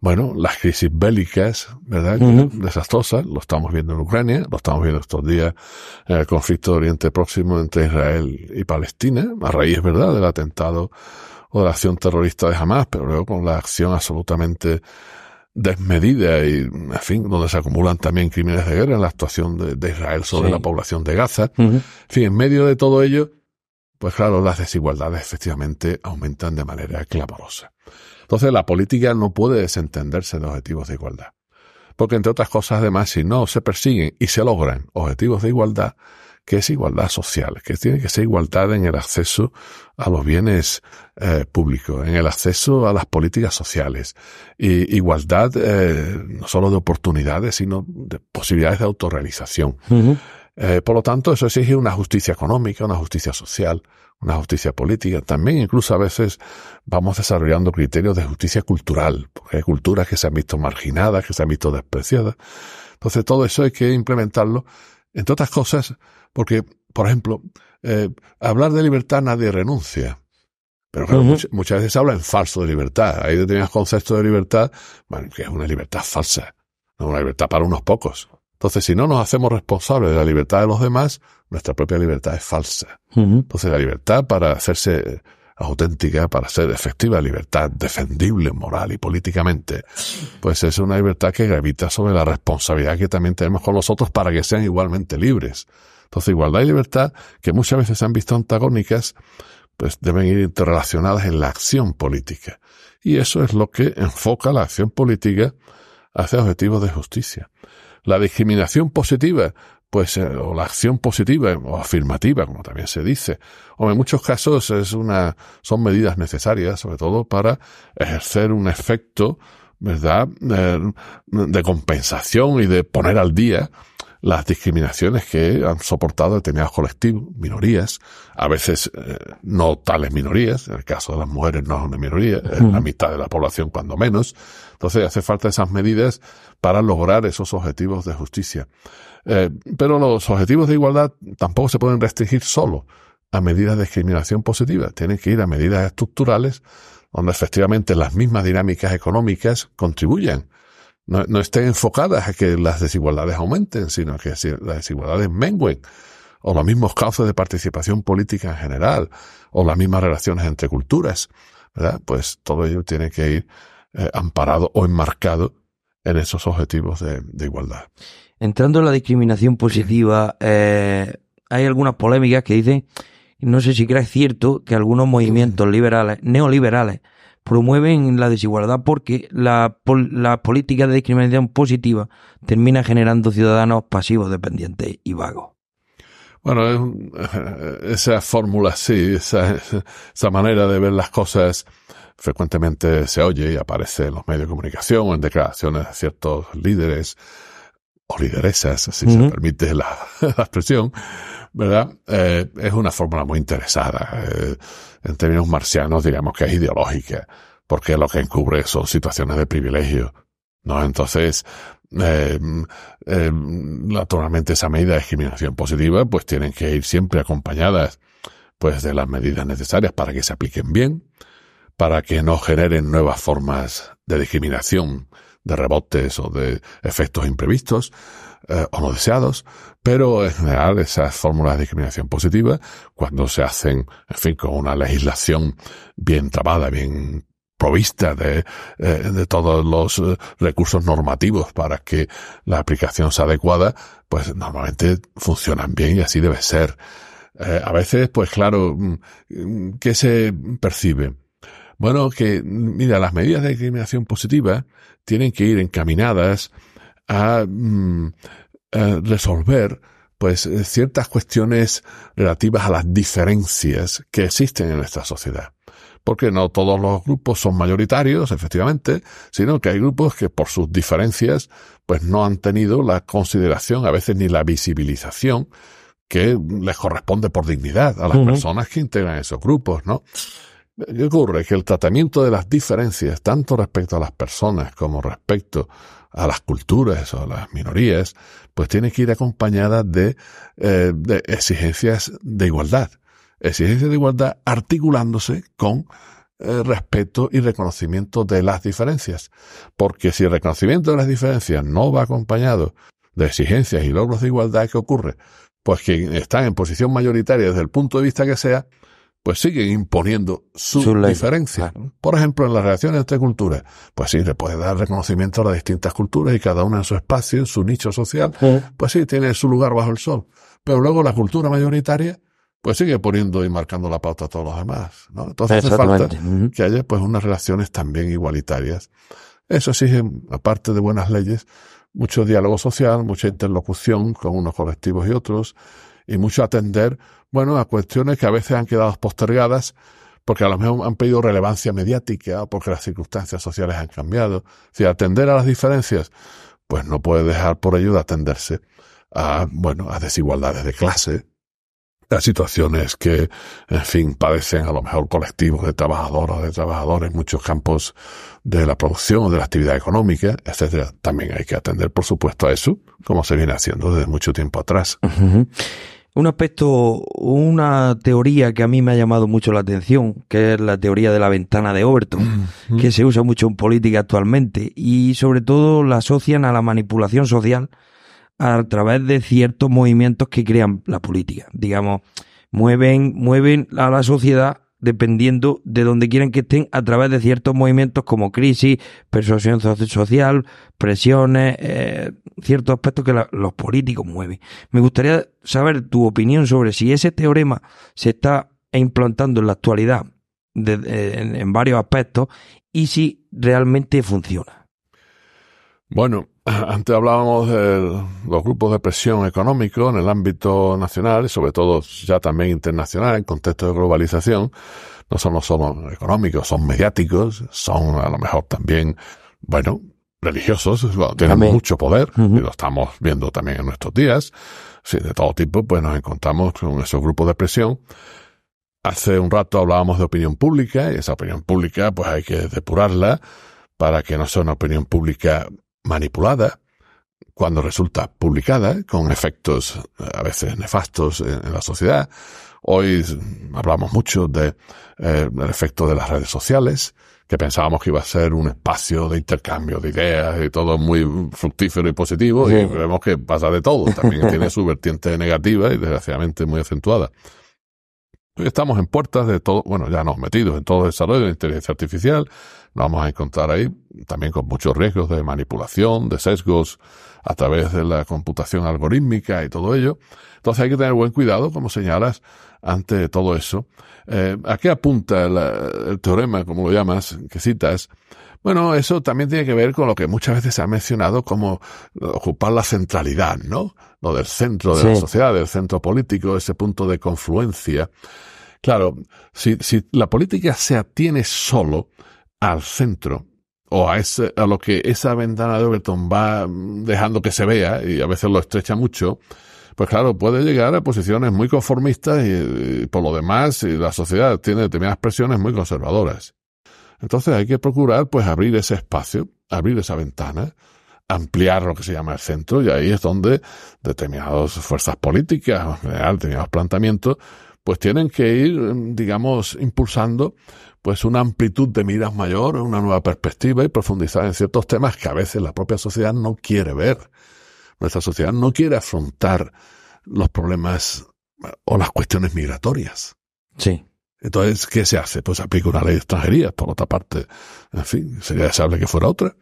Bueno, las crisis bélicas, ¿verdad? Uh-huh. Desastrosas, lo estamos viendo en Ucrania, lo estamos viendo estos días en el conflicto de Oriente Próximo entre Israel y Palestina, a raíz, ¿verdad?, del atentado o de la acción terrorista de Hamas, pero luego con la acción absolutamente desmedida y, en fin, donde se acumulan también crímenes de guerra en la actuación de, de Israel sobre sí. la población de Gaza. Uh-huh. En fin, en medio de todo ello, pues claro, las desigualdades efectivamente aumentan de manera clamorosa. Entonces la política no puede desentenderse de objetivos de igualdad, porque entre otras cosas además si no se persiguen y se logran objetivos de igualdad, que es igualdad social, que tiene que ser igualdad en el acceso a los bienes eh, públicos, en el acceso a las políticas sociales, y igualdad eh, no solo de oportunidades, sino de posibilidades de autorrealización. Uh-huh. Eh, por lo tanto, eso exige una justicia económica, una justicia social, una justicia política. También incluso a veces vamos desarrollando criterios de justicia cultural, porque hay culturas que se han visto marginadas, que se han visto despreciadas. Entonces, todo eso hay que implementarlo, entre otras cosas, porque, por ejemplo, eh, hablar de libertad nadie renuncia. Pero claro, uh-huh. muchas, muchas veces se habla en falso de libertad. Hay determinados conceptos de libertad, bueno, que es una libertad falsa, no una libertad para unos pocos. Entonces, si no nos hacemos responsables de la libertad de los demás, nuestra propia libertad es falsa. Uh-huh. Entonces, la libertad, para hacerse auténtica, para ser efectiva, libertad defendible, moral y políticamente, pues es una libertad que gravita sobre la responsabilidad que también tenemos con los otros para que sean igualmente libres. Entonces, igualdad y libertad, que muchas veces se han visto antagónicas, pues deben ir interrelacionadas en la acción política. Y eso es lo que enfoca la acción política hacia objetivos de justicia. La discriminación positiva, pues, o la acción positiva o afirmativa, como también se dice, o en muchos casos es una, son medidas necesarias, sobre todo para ejercer un efecto, ¿verdad?, de compensación y de poner al día las discriminaciones que han soportado determinados colectivos, minorías, a veces eh, no tales minorías, en el caso de las mujeres no es una minoría, es la mitad de la población cuando menos. Entonces hace falta esas medidas para lograr esos objetivos de justicia. Eh, pero los objetivos de igualdad tampoco se pueden restringir solo a medidas de discriminación positiva, tienen que ir a medidas estructurales donde efectivamente las mismas dinámicas económicas contribuyan. No, no estén enfocadas a que las desigualdades aumenten, sino que las desigualdades mengüen, o los mismos cauces de participación política en general, o las mismas relaciones entre culturas, ¿verdad? Pues todo ello tiene que ir eh, amparado o enmarcado en esos objetivos de, de igualdad. Entrando en la discriminación positiva, eh, hay algunas polémicas que dicen, no sé si crees cierto, que algunos movimientos liberales, neoliberales, promueven la desigualdad porque la, pol la política de discriminación positiva termina generando ciudadanos pasivos, dependientes y vagos. Bueno, esa fórmula, sí, esa, esa manera de ver las cosas frecuentemente se oye y aparece en los medios de comunicación o en declaraciones de ciertos líderes o lideresas, si uh-huh. se permite la, la expresión, ¿verdad? Eh, es una fórmula muy interesada. Eh, en términos marxianos, digamos que es ideológica, porque lo que encubre son situaciones de privilegio, ¿no? Entonces, eh, eh, naturalmente, esa medida de discriminación positiva, pues tienen que ir siempre acompañadas, pues, de las medidas necesarias para que se apliquen bien, para que no generen nuevas formas de discriminación, de rebotes o de efectos imprevistos eh, o no deseados, pero en general esas fórmulas de discriminación positiva, cuando se hacen, en fin, con una legislación bien trabada, bien provista de, eh, de todos los recursos normativos para que la aplicación sea adecuada, pues normalmente funcionan bien y así debe ser. Eh, a veces, pues claro, ¿qué se percibe? Bueno, que, mira, las medidas de discriminación positiva tienen que ir encaminadas a, a resolver, pues, ciertas cuestiones relativas a las diferencias que existen en nuestra sociedad. Porque no todos los grupos son mayoritarios, efectivamente, sino que hay grupos que por sus diferencias, pues, no han tenido la consideración, a veces ni la visibilización, que les corresponde por dignidad a las uh-huh. personas que integran esos grupos, ¿no? ¿Qué ocurre? Que el tratamiento de las diferencias, tanto respecto a las personas como respecto a las culturas o a las minorías, pues tiene que ir acompañada de, eh, de exigencias de igualdad. Exigencias de igualdad articulándose con eh, respeto y reconocimiento de las diferencias. Porque si el reconocimiento de las diferencias no va acompañado de exigencias y logros de igualdad, ¿qué ocurre? Pues quien está en posición mayoritaria desde el punto de vista que sea, pues siguen imponiendo sus su diferencias. Claro. Por ejemplo, en las relaciones entre culturas, pues sí, le puede dar reconocimiento a las distintas culturas y cada una en su espacio, en su nicho social, sí. Pues sí, tiene su lugar bajo el sol. Pero luego la cultura mayoritaria pues sigue poniendo y marcando la pauta a todos los demás, ¿no? Entonces hace falta que haya pues unas relaciones también igualitarias. Eso exige, aparte de buenas leyes, mucho diálogo social, mucha interlocución con unos colectivos y otros, y mucho atender, bueno, a cuestiones que a veces han quedado postergadas porque a lo mejor han pedido relevancia mediática, porque las circunstancias sociales han cambiado. Si atender a las diferencias, pues no puede dejar por ello de atenderse a, bueno, a desigualdades de clase, a situaciones que, en fin, padecen a lo mejor colectivos de trabajadoras, de trabajadores, en muchos campos de la producción, de la actividad económica, etcétera. También hay que atender, por supuesto, a eso, como se viene haciendo desde mucho tiempo atrás. Uh-huh. Un aspecto, una teoría que a mí me ha llamado mucho la atención, que es la teoría de la ventana de Overton, uh-huh. que se usa mucho en política actualmente y sobre todo la asocian a la manipulación social a través de ciertos movimientos que crean la política. Digamos, mueven, mueven a la sociedad dependiendo de donde quieren que estén a través de ciertos movimientos como crisis, persuasión social, presiones, eh, ciertos aspectos que la, los políticos mueven. Me gustaría saber tu opinión sobre si ese teorema se está implantando en la actualidad de, de, en, en varios aspectos y si realmente funciona. Bueno, antes hablábamos de los grupos de presión económico en el ámbito nacional y sobre todo ya también internacional en contexto de globalización. No son no solo económicos, son mediáticos, son a lo mejor también, bueno, religiosos, bueno, tienen también mucho poder, uh-huh. y lo estamos viendo también en nuestros días. Sí, de todo tipo, pues nos encontramos con esos grupos de presión. Hace un rato hablábamos de opinión pública y esa opinión pública pues hay que depurarla para que no sea una opinión pública manipulada, cuando resulta publicada, con efectos a veces nefastos en la sociedad. Hoy hablamos mucho de, eh, del efecto de las redes sociales, que pensábamos que iba a ser un espacio de intercambio de ideas y todo muy fructífero y positivo, sí. y vemos que pasa de todo. También tiene su vertiente negativa y desgraciadamente muy acentuada. Hoy estamos en puertas de todo, bueno, ya nos metidos en todo el desarrollo de la inteligencia artificial. Nos vamos a encontrar ahí también con muchos riesgos de manipulación, de sesgos a través de la computación algorítmica y todo ello. Entonces hay que tener buen cuidado, como señalas, ante todo eso. Eh, ¿A qué apunta la, el teorema, como lo llamas, que citas? Bueno, eso también tiene que ver con lo que muchas veces se ha mencionado como ocupar la centralidad, ¿no? Lo del centro de sí. la sociedad, del centro político, ese punto de confluencia. Claro, si, si la política se atiene solo al centro, o a, ese, a lo que esa ventana de Overton va dejando que se vea, y a veces lo estrecha mucho, pues claro, puede llegar a posiciones muy conformistas y, y por lo demás, y la sociedad tiene determinadas presiones muy conservadoras. Entonces hay que procurar pues abrir ese espacio, abrir esa ventana, ampliar lo que se llama el centro, y ahí es donde determinadas fuerzas políticas, en general, determinados planteamientos, pues tienen que ir, digamos, impulsando pues una amplitud de miras mayor, una nueva perspectiva y profundizar en ciertos temas que a veces la propia sociedad no quiere ver. Nuestra sociedad no quiere afrontar los problemas o las cuestiones migratorias. Sí. Entonces, ¿qué se hace? Pues aplica una ley de extranjería, por otra parte. En fin, sería deseable que fuera otra.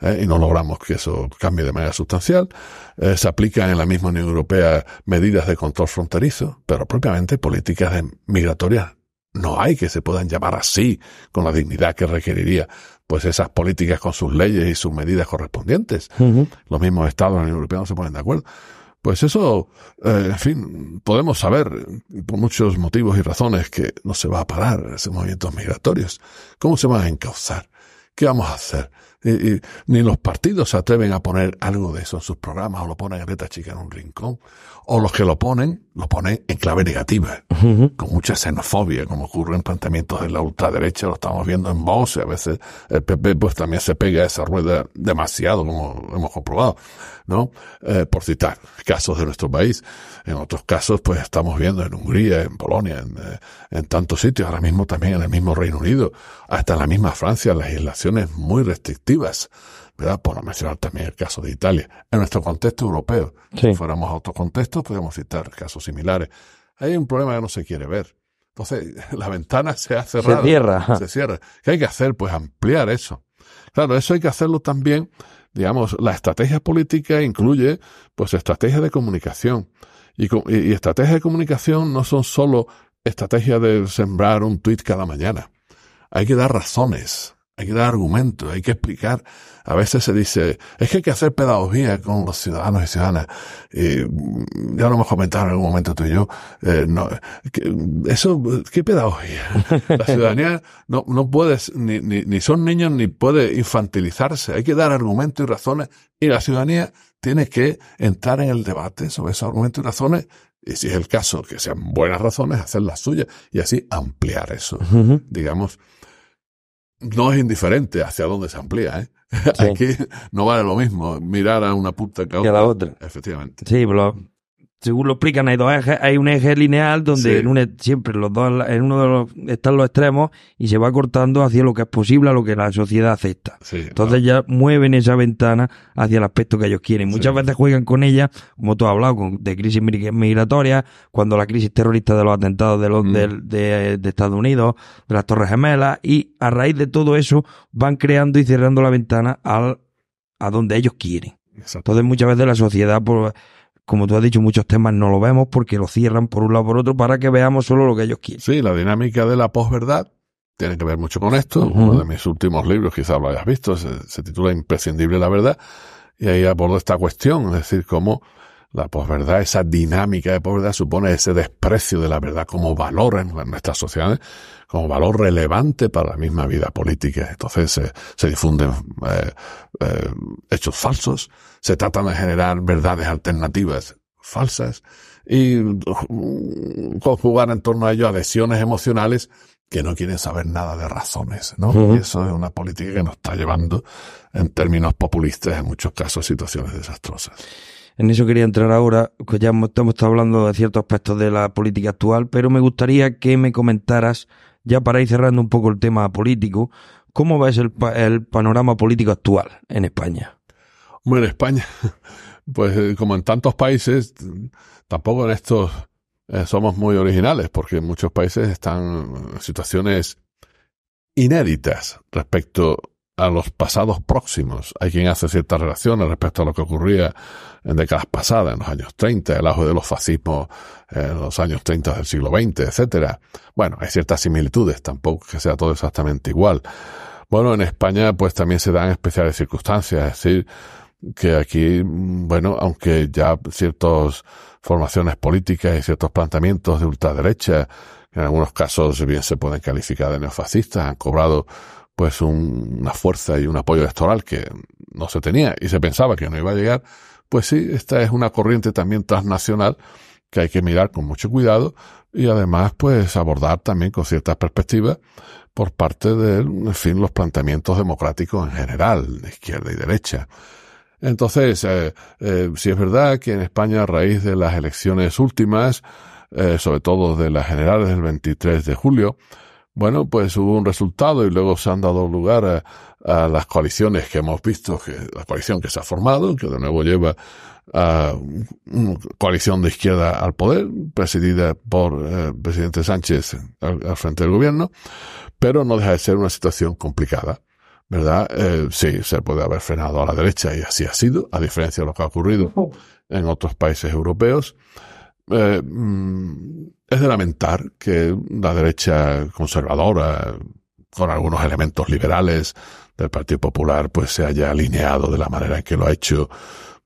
Eh, y no logramos que eso cambie de manera sustancial. Eh, se aplican en la misma Unión Europea medidas de control fronterizo, pero propiamente políticas de migratorias no hay que se puedan llamar así, con la dignidad que requeriría pues esas políticas con sus leyes y sus medidas correspondientes. Uh-huh. Los mismos estados de la Unión Europea no se ponen de acuerdo. Pues eso, eh, en fin, podemos saber por muchos motivos y razones que no se va a parar esos movimientos migratorios. ¿Cómo se van a encauzar? ¿Qué vamos a hacer? Y, y, ni los partidos se atreven a poner algo de eso en sus programas, o lo ponen en letra chica en un rincón, o los que lo ponen, lo ponen en clave negativa, uh-huh. con mucha xenofobia, como ocurre en planteamientos de la ultraderecha, lo estamos viendo en Vox, y a veces el P P pues también se pega a esa rueda demasiado, como hemos comprobado, ¿no? Eh, por citar casos de nuestro país. En otros casos, pues estamos viendo en Hungría, en Polonia, en, en tantos sitios, ahora mismo también en el mismo Reino Unido, hasta en la misma Francia, legislaciones muy restrictivas, ¿verdad? Por mencionar también el caso de Italia. En nuestro contexto europeo, sí. si fuéramos a otros contextos, podríamos citar casos similares. Hay un problema que no se quiere ver. Entonces, la ventana se ha cerrado. Se cierra. Se cierra. ¿Qué hay que hacer? Pues ampliar eso. Claro, eso hay que hacerlo también, digamos, la estrategia política incluye, pues, estrategias de comunicación. Y, y estrategias de comunicación no son solo estrategias de sembrar un tuit cada mañana. Hay que dar razones, hay que dar argumentos, hay que explicar. A veces se dice, es que hay que hacer pedagogía con los ciudadanos y ciudadanas. Y ya lo hemos comentado en algún momento tú y yo. Eh, no, que, eso, ¿qué pedagogía? La ciudadanía no, no puede, ni, ni, ni son niños, ni puede infantilizarse. Hay que dar argumentos y razones. Y la ciudadanía tiene que entrar en el debate sobre esos argumentos y razones. Y si es el caso, que sean buenas razones, hacer las suyas. Y así ampliar eso. Uh-huh. Digamos, no es indiferente hacia dónde se amplía, ¿eh? Sí. Aquí no vale lo mismo mirar a una puta que a otra. Que a la otra. Efectivamente. Sí, lo, según lo explican, hay dos ejes, hay un eje lineal donde sí. en un, siempre los dos, en uno de los están los extremos y se va cortando hacia lo que es posible, a lo que la sociedad acepta. Sí, entonces claro. Ya mueven esa ventana hacia el aspecto que ellos quieren. Muchas sí. veces juegan con ella, como tú has hablado, con, de crisis migratoria, cuando la crisis terrorista de los atentados de, los, mm. de, de, de Estados Unidos, de las Torres Gemelas, y a raíz de todo eso van creando y cerrando la ventana al a donde ellos quieren. Exacto. Entonces muchas veces la sociedad... Por, como tú has dicho, muchos temas no lo vemos porque lo cierran por un lado por otro para que veamos solo lo que ellos quieren. Sí, la dinámica de la posverdad tiene que ver mucho con esto. Uh-huh. Uno de mis últimos libros, quizás lo hayas visto, se, se titula Imprescindible la verdad, y ahí abordo esta cuestión, es decir, cómo la posverdad, esa dinámica de posverdad supone ese desprecio de la verdad como valor en nuestras sociedades, como valor relevante para la misma vida política. Entonces eh, se difunden eh, eh, hechos falsos, se tratan de generar verdades alternativas falsas y uh, conjugar en torno a ello adhesiones emocionales que no quieren saber nada de razones, ¿no? Uh-huh. Y eso es una política que nos está llevando, en términos populistas, en muchos casos, a situaciones desastrosas. En eso quería entrar ahora, que ya hemos estado hablando de ciertos aspectos de la política actual, pero me gustaría que me comentaras, ya para ir cerrando un poco el tema político, ¿cómo ves el, el panorama político actual en España? Bueno, España, pues como en tantos países, tampoco en estos eh, somos muy originales, porque muchos países están en situaciones inéditas respecto a los pasados próximos. Hay quien hace ciertas relaciones respecto a lo que ocurría en décadas pasadas, en los años treinta, el auge de los fascismos en los años treinta del siglo veinte, etcétera. Bueno, hay ciertas similitudes, tampoco que sea todo exactamente igual. Bueno, en España pues también se dan especiales circunstancias, es decir, que aquí, bueno, aunque ya ciertas formaciones políticas y ciertos planteamientos de ultraderecha, en algunos casos bien se pueden calificar de neofascistas, han cobrado pues un, una fuerza y un apoyo electoral que no se tenía y se pensaba que no iba a llegar, pues sí, esta es una corriente también transnacional que hay que mirar con mucho cuidado y además pues abordar también con ciertas perspectivas por parte de, en fin, los planteamientos democráticos en general, de izquierda y derecha. Entonces, eh, eh, sí es verdad que en España, a raíz de las elecciones últimas, eh, sobre todo de las generales del veintitrés de julio, bueno, pues hubo un resultado y luego se han dado lugar a, a las coaliciones que hemos visto, que la coalición que se ha formado, que de nuevo lleva a una coalición de izquierda al poder, presidida por el presidente Sánchez al, al frente del gobierno, pero no deja de ser una situación complicada, ¿verdad? Eh, sí, se puede haber frenado a la derecha y así ha sido, a diferencia de lo que ha ocurrido en otros países europeos. Eh, es de lamentar que la derecha conservadora, con algunos elementos liberales del Partido Popular, pues se haya alineado de la manera en que lo ha hecho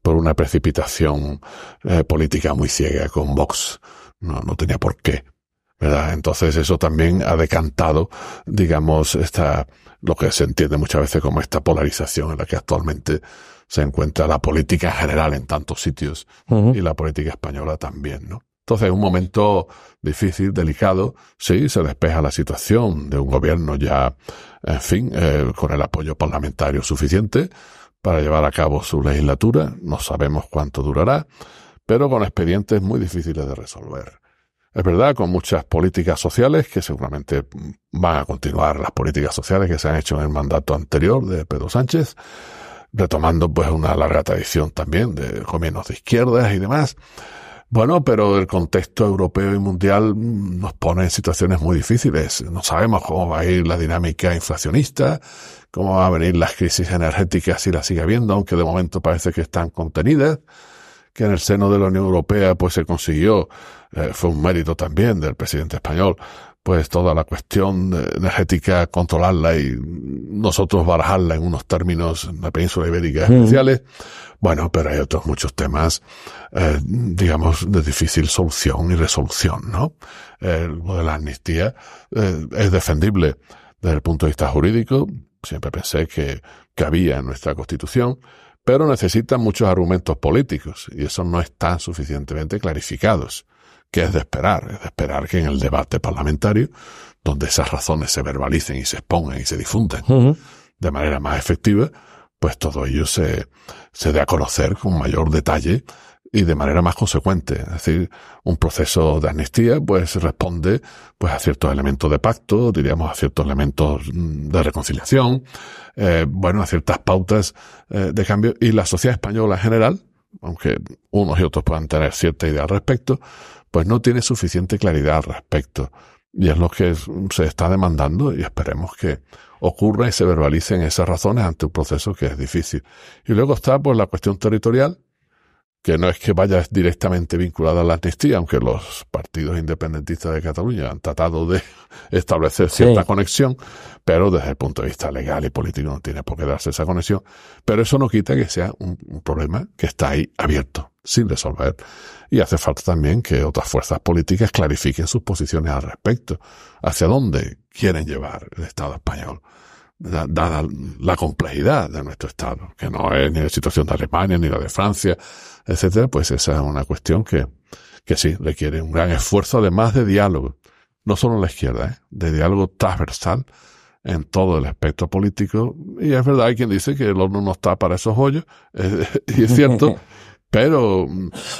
por una precipitación eh, política muy ciega con Vox. No, no tenía por qué, ¿verdad? Entonces eso también ha decantado, digamos, esta, lo que se entiende muchas veces como esta polarización en la que actualmente se encuentra la política en general en tantos sitios, uh-huh, y la política española también, ¿no? Entonces es un momento difícil, delicado. Sí, se despeja la situación de un gobierno ya, en fin, eh, con el apoyo parlamentario suficiente para llevar a cabo su legislatura. No sabemos cuánto durará, pero con expedientes muy difíciles de resolver. Es verdad, con muchas políticas sociales, que seguramente van a continuar las políticas sociales que se han hecho en el mandato anterior de Pedro Sánchez, retomando pues una larga tradición también de gobiernos de izquierdas y demás. Bueno, pero el contexto europeo y mundial nos pone en situaciones muy difíciles. No sabemos cómo va a ir la dinámica inflacionista, cómo van a venir las crisis energéticas si las sigue habiendo, aunque de momento parece que están contenidas, que en el seno de la Unión Europea pues se consiguió, eh, fue un mérito también del presidente español, pues toda la cuestión energética, controlarla y nosotros barajarla en unos términos en la península ibérica mm. especiales. Bueno, pero hay otros muchos temas, eh, digamos, de difícil solución y resolución, ¿no? El de la amnistía eh, es defendible desde el punto de vista jurídico. Siempre pensé que cabía en nuestra Constitución, pero necesita muchos argumentos políticos y eso no están suficientemente clarificados. Que es de esperar, es de esperar que en el debate parlamentario, donde esas razones se verbalicen y se expongan y se difundan uh-huh. de manera más efectiva, pues todo ello se, se dé a conocer con mayor detalle y de manera más consecuente. Es decir, un proceso de amnistía pues responde pues a ciertos elementos de pacto, diríamos a ciertos elementos de reconciliación, eh, bueno, a ciertas pautas eh, de cambio, y la sociedad española en general, aunque unos y otros puedan tener cierta idea al respecto, pues no tiene suficiente claridad al respecto. Y es lo que se está demandando y esperemos que ocurra y se verbalicen esas razones ante un proceso que es difícil. Y luego está pues la cuestión territorial, que no es que vaya directamente vinculada a la amnistía, aunque los partidos independentistas de Cataluña han tratado de establecer cierta sí. conexión, pero desde el punto de vista legal y político no tiene por qué darse esa conexión. Pero eso no quita que sea un, un problema que está ahí abierto, sin resolver. Y hace falta también que otras fuerzas políticas clarifiquen sus posiciones al respecto. ¿Hacia dónde quieren llevar el Estado español? Dada la complejidad de nuestro Estado, que no es ni la situación de Alemania, ni la de Francia, etcétera, pues esa es una cuestión que, que sí, requiere un gran esfuerzo, además de diálogo, no solo en la izquierda, ¿eh? de diálogo transversal en todo el espectro político. Y es verdad, hay quien dice que el horno no está para esos hoyos, eh, y es cierto, pero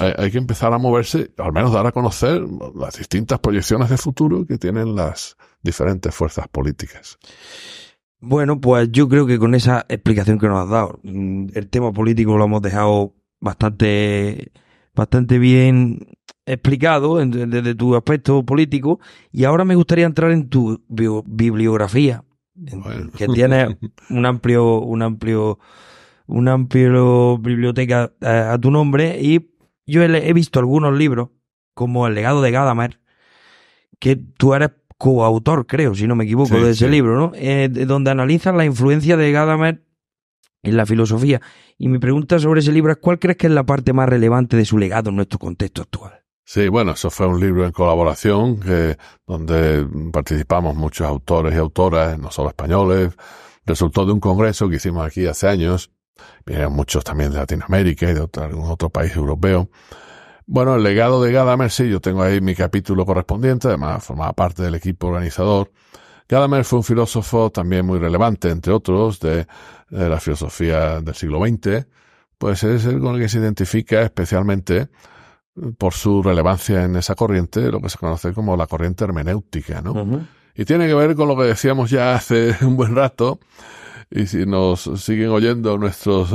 hay, hay que empezar a moverse, al menos dar a conocer las distintas proyecciones de futuro que tienen las diferentes fuerzas políticas. Bueno, pues yo creo que con esa explicación que nos has dado, el tema político lo hemos dejado bastante, bastante bien explicado desde tu aspecto político, y ahora me gustaría entrar en tu bibliografía, bueno. que tienes un amplio, un amplio, un amplio biblioteca a tu nombre, y yo he visto algunos libros, como El legado de Gadamer, que tú eres coautor, creo, si no me equivoco, sí, de ese sí. libro, ¿no? Eh, donde analizan la influencia de Gadamer en la filosofía. Y mi pregunta sobre ese libro es, ¿cuál crees que es la parte más relevante de su legado en nuestro contexto actual? Sí, bueno, eso fue un libro en colaboración que, donde participamos muchos autores y autoras, no solo españoles. Resultó de un congreso que hicimos aquí hace años. Vinieron muchos también de Latinoamérica y de otro, algún otro país europeo. Bueno, El legado de Gadamer, sí, yo tengo ahí mi capítulo correspondiente, además formaba parte del equipo organizador. Gadamer fue un filósofo también muy relevante, entre otros, de, de la filosofía del siglo veinte, pues es el con el que se identifica especialmente por su relevancia en esa corriente, lo que se conoce como la corriente hermenéutica, ¿no? Uh-huh. Y tiene que ver con lo que decíamos ya hace un buen rato, y si nos siguen oyendo nuestros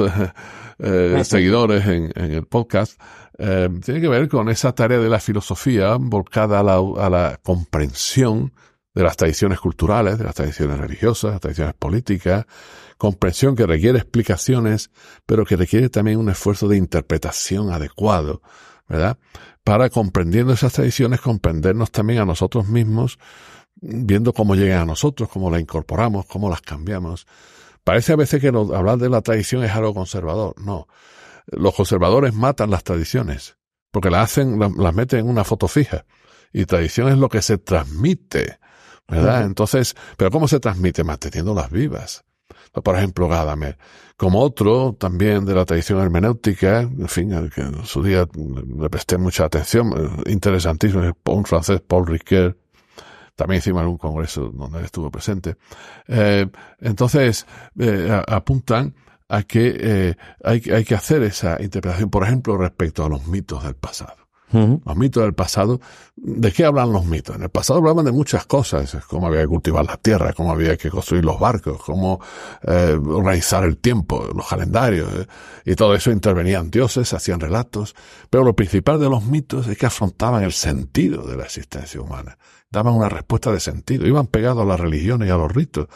eh, seguidores en, en el podcast, eh, tiene que ver con esa tarea de la filosofía volcada a la, a la comprensión de las tradiciones culturales, de las tradiciones religiosas, de las tradiciones políticas, comprensión que requiere explicaciones, pero que requiere también un esfuerzo de interpretación adecuado, ¿verdad? Para, comprendiendo esas tradiciones, comprendernos también a nosotros mismos, viendo cómo llegan a nosotros, cómo las incorporamos, cómo las cambiamos. Parece a veces que lo, hablar de la tradición es algo conservador. No. Los conservadores matan las tradiciones porque las hacen, las, las meten en una foto fija. Y tradición es lo que se transmite, ¿verdad? Uh-huh. Entonces, ¿pero cómo se transmite? Manteniéndolas vivas. Por ejemplo, Gadamer, como otro también de la tradición hermenéutica, en fin, al que en su día le presté mucha atención, interesantísimo, un francés, Paul Ricoeur. También hicimos algún congreso donde él estuvo presente. Eh, entonces, eh, a, apuntan a que eh, hay, hay que hacer esa interpretación, por ejemplo, respecto a los mitos del pasado. Uh-huh. Los mitos del pasado, ¿de qué hablan los mitos? En el pasado hablaban de muchas cosas, cómo había que cultivar la tierra, cómo había que construir los barcos, cómo eh, organizar el tiempo, los calendarios, eh, y todo eso intervenían dioses, hacían relatos, pero lo principal de los mitos es que afrontaban el sentido de la existencia humana, daban una respuesta de sentido, iban pegados a las religiones y a los ritos.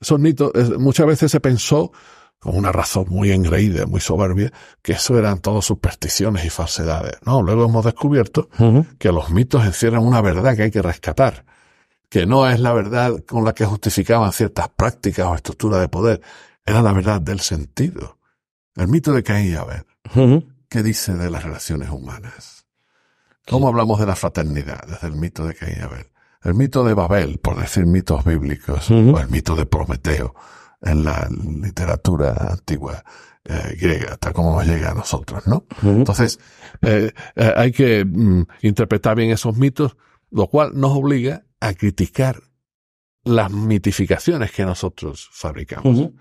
Esos mitos, muchas veces se pensó con una razón muy engreída, muy soberbia, que eso eran todas supersticiones y falsedades. No, luego hemos descubierto uh-huh. que los mitos encierran una verdad que hay que rescatar, que no es la verdad con la que justificaban ciertas prácticas o estructuras de poder, era la verdad del sentido. El mito de Caín y Abel, uh-huh. ¿qué dice de las relaciones humanas? ¿Cómo hablamos de la fraternidad desde el mito de Caín y Abel? El mito de Babel, por decir mitos bíblicos, uh-huh. o el mito de Prometeo, en la literatura antigua eh, griega, tal como nos llega a nosotros, ¿no? Uh-huh. Entonces, eh, eh, hay que mm, interpretar bien esos mitos, lo cual nos obliga a criticar las mitificaciones que nosotros fabricamos. Uh-huh.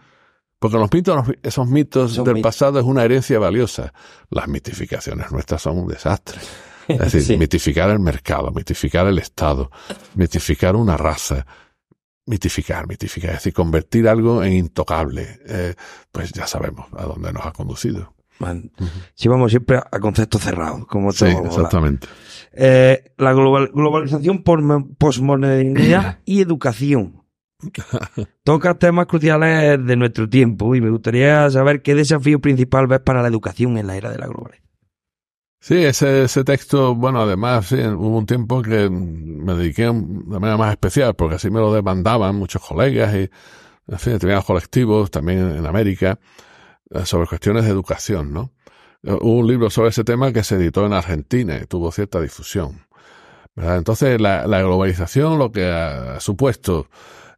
Porque los mitos, esos mitos Son del mitos. pasado es una herencia valiosa. Las mitificaciones nuestras son un desastre. Es decir, sí. mitificar el mercado, mitificar el Estado, mitificar una raza, mitificar, mitificar, es decir, convertir algo en intocable. Eh, pues ya sabemos a dónde nos ha conducido. Man, uh-huh. Si vamos siempre a conceptos cerrados, como sí, exactamente. La, eh, la global, globalización por posmodernidad y educación. Toca temas cruciales de nuestro tiempo y me gustaría saber qué desafío principal ves para la educación en la era de la globalización. Sí, ese, ese texto, bueno, además, sí, hubo un tiempo que me dediqué de manera más especial, porque así me lo demandaban muchos colegas y, en fin, determinados colectivos también en América, sobre cuestiones de educación, ¿no? Hubo un libro sobre ese tema que se editó en Argentina y tuvo cierta difusión, ¿verdad? Entonces, la, la globalización, lo que ha supuesto,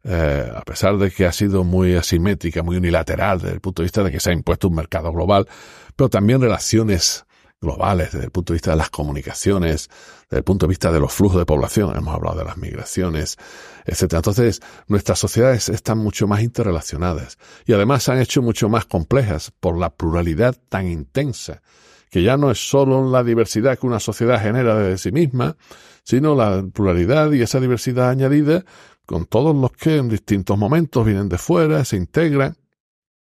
eh, a pesar de que ha sido muy asimétrica, muy unilateral desde el punto de vista de que se ha impuesto un mercado global, pero también relaciones globales, desde el punto de vista de las comunicaciones, desde el punto de vista de los flujos de población, hemos hablado de las migraciones, etcétera. Entonces, nuestras sociedades están mucho más interrelacionadas y además se han hecho mucho más complejas por la pluralidad tan intensa, que ya no es solo la diversidad que una sociedad genera de sí misma, sino la pluralidad y esa diversidad añadida con todos los que en distintos momentos vienen de fuera, se integran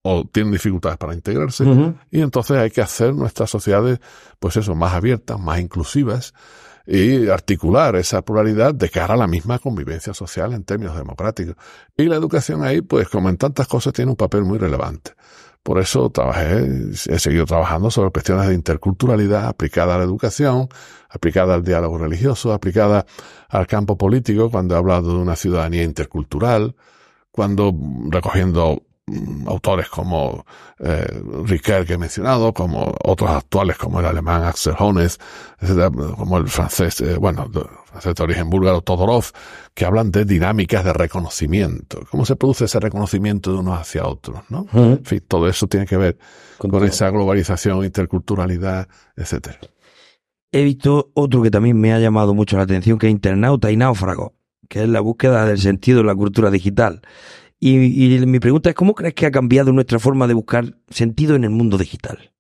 o tienen dificultades para integrarse, uh-huh. y entonces hay que hacer nuestras sociedades, pues eso, más abiertas, más inclusivas, y articular esa pluralidad de cara a la misma convivencia social en términos democráticos. Y la educación ahí, pues como en tantas cosas, tiene un papel muy relevante. Por eso trabajé, he seguido trabajando sobre cuestiones de interculturalidad aplicada a la educación, aplicada al diálogo religioso, aplicada al campo político, cuando he hablado de una ciudadanía intercultural, cuando recogiendo autores como eh, Ricoeur, que he mencionado, como otros actuales, como el alemán Axel Honneth, etcétera, como el francés, eh, bueno, el francés de origen búlgaro Todorov, que hablan de dinámicas de reconocimiento. ¿Cómo se produce ese reconocimiento de unos hacia otros, ¿no? Uh-huh. En fin, todo eso tiene que ver con, con esa globalización, interculturalidad, etcétera. He visto otro que también me ha llamado mucho la atención, que es Internauta y Náufrago, que es la búsqueda del sentido en la cultura digital. Y, y mi pregunta es, ¿cómo crees que ha cambiado nuestra forma de buscar sentido en el mundo digital?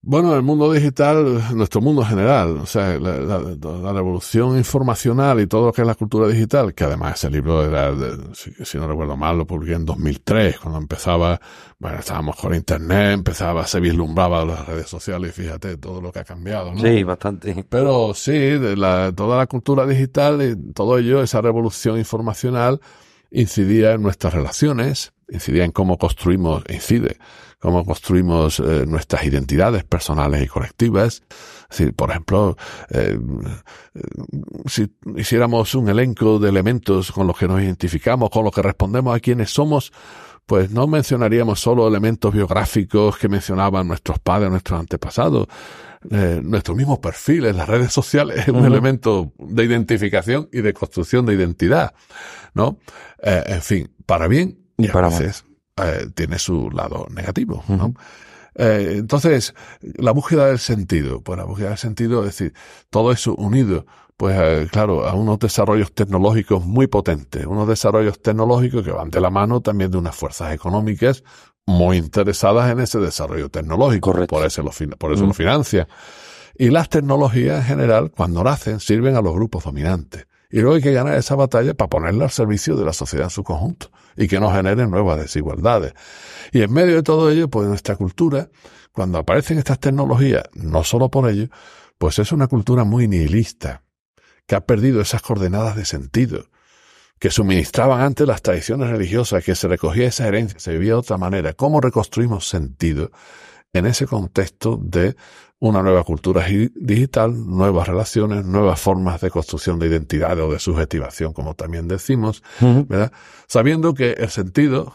Bueno, el mundo digital, nuestro mundo general, o sea, la, la, la revolución informacional y todo lo que es la cultura digital, que además ese libro era, de, si, si no recuerdo mal, lo publiqué en dos mil tres, cuando empezaba, bueno, estábamos con Internet, empezaba, se vislumbraba las redes sociales, fíjate todo lo que ha cambiado, ¿no? Sí, bastante. Pero sí, de la, toda la cultura digital y todo ello, esa revolución informacional, incidía en nuestras relaciones, incidía en cómo construimos, incide, cómo construimos eh, nuestras identidades personales y colectivas. Es decir, por ejemplo, eh, eh, si hiciéramos un elenco de elementos con los que nos identificamos, con los que respondemos a quiénes somos, pues no mencionaríamos solo elementos biográficos que mencionaban nuestros padres, nuestros antepasados. Eh, nuestros mismos perfiles, las redes sociales, es un uh-huh. elemento de identificación y de construcción de identidad, ¿no? Eh, en fin, para bien y, y para a veces eh, tiene su lado negativo, uh-huh. ¿no? Eh, entonces, la búsqueda del sentido, pues la búsqueda del sentido, es decir, todo eso unido, pues eh, claro, a unos desarrollos tecnológicos muy potentes, unos desarrollos tecnológicos que van de la mano también de unas fuerzas económicas muy interesadas en ese desarrollo tecnológico. Correcto. Por eso lo, por eso mm. lo financia. Y las tecnologías en general, cuando nacen, sirven a los grupos dominantes. Y luego hay que ganar esa batalla para ponerla al servicio de la sociedad en su conjunto y que no generen nuevas desigualdades. Y en medio de todo ello, pues nuestra cultura, cuando aparecen estas tecnologías, no solo por ello, pues es una cultura muy nihilista, que ha perdido esas coordenadas de sentido. que suministraban antes las tradiciones religiosas, que se recogía esa herencia, se vivía de otra manera. ¿Cómo reconstruimos sentido en ese contexto de una nueva cultura digital, nuevas relaciones, nuevas formas de construcción de identidad o de subjetivación, como también decimos, uh-huh. ¿verdad? Sabiendo que el sentido,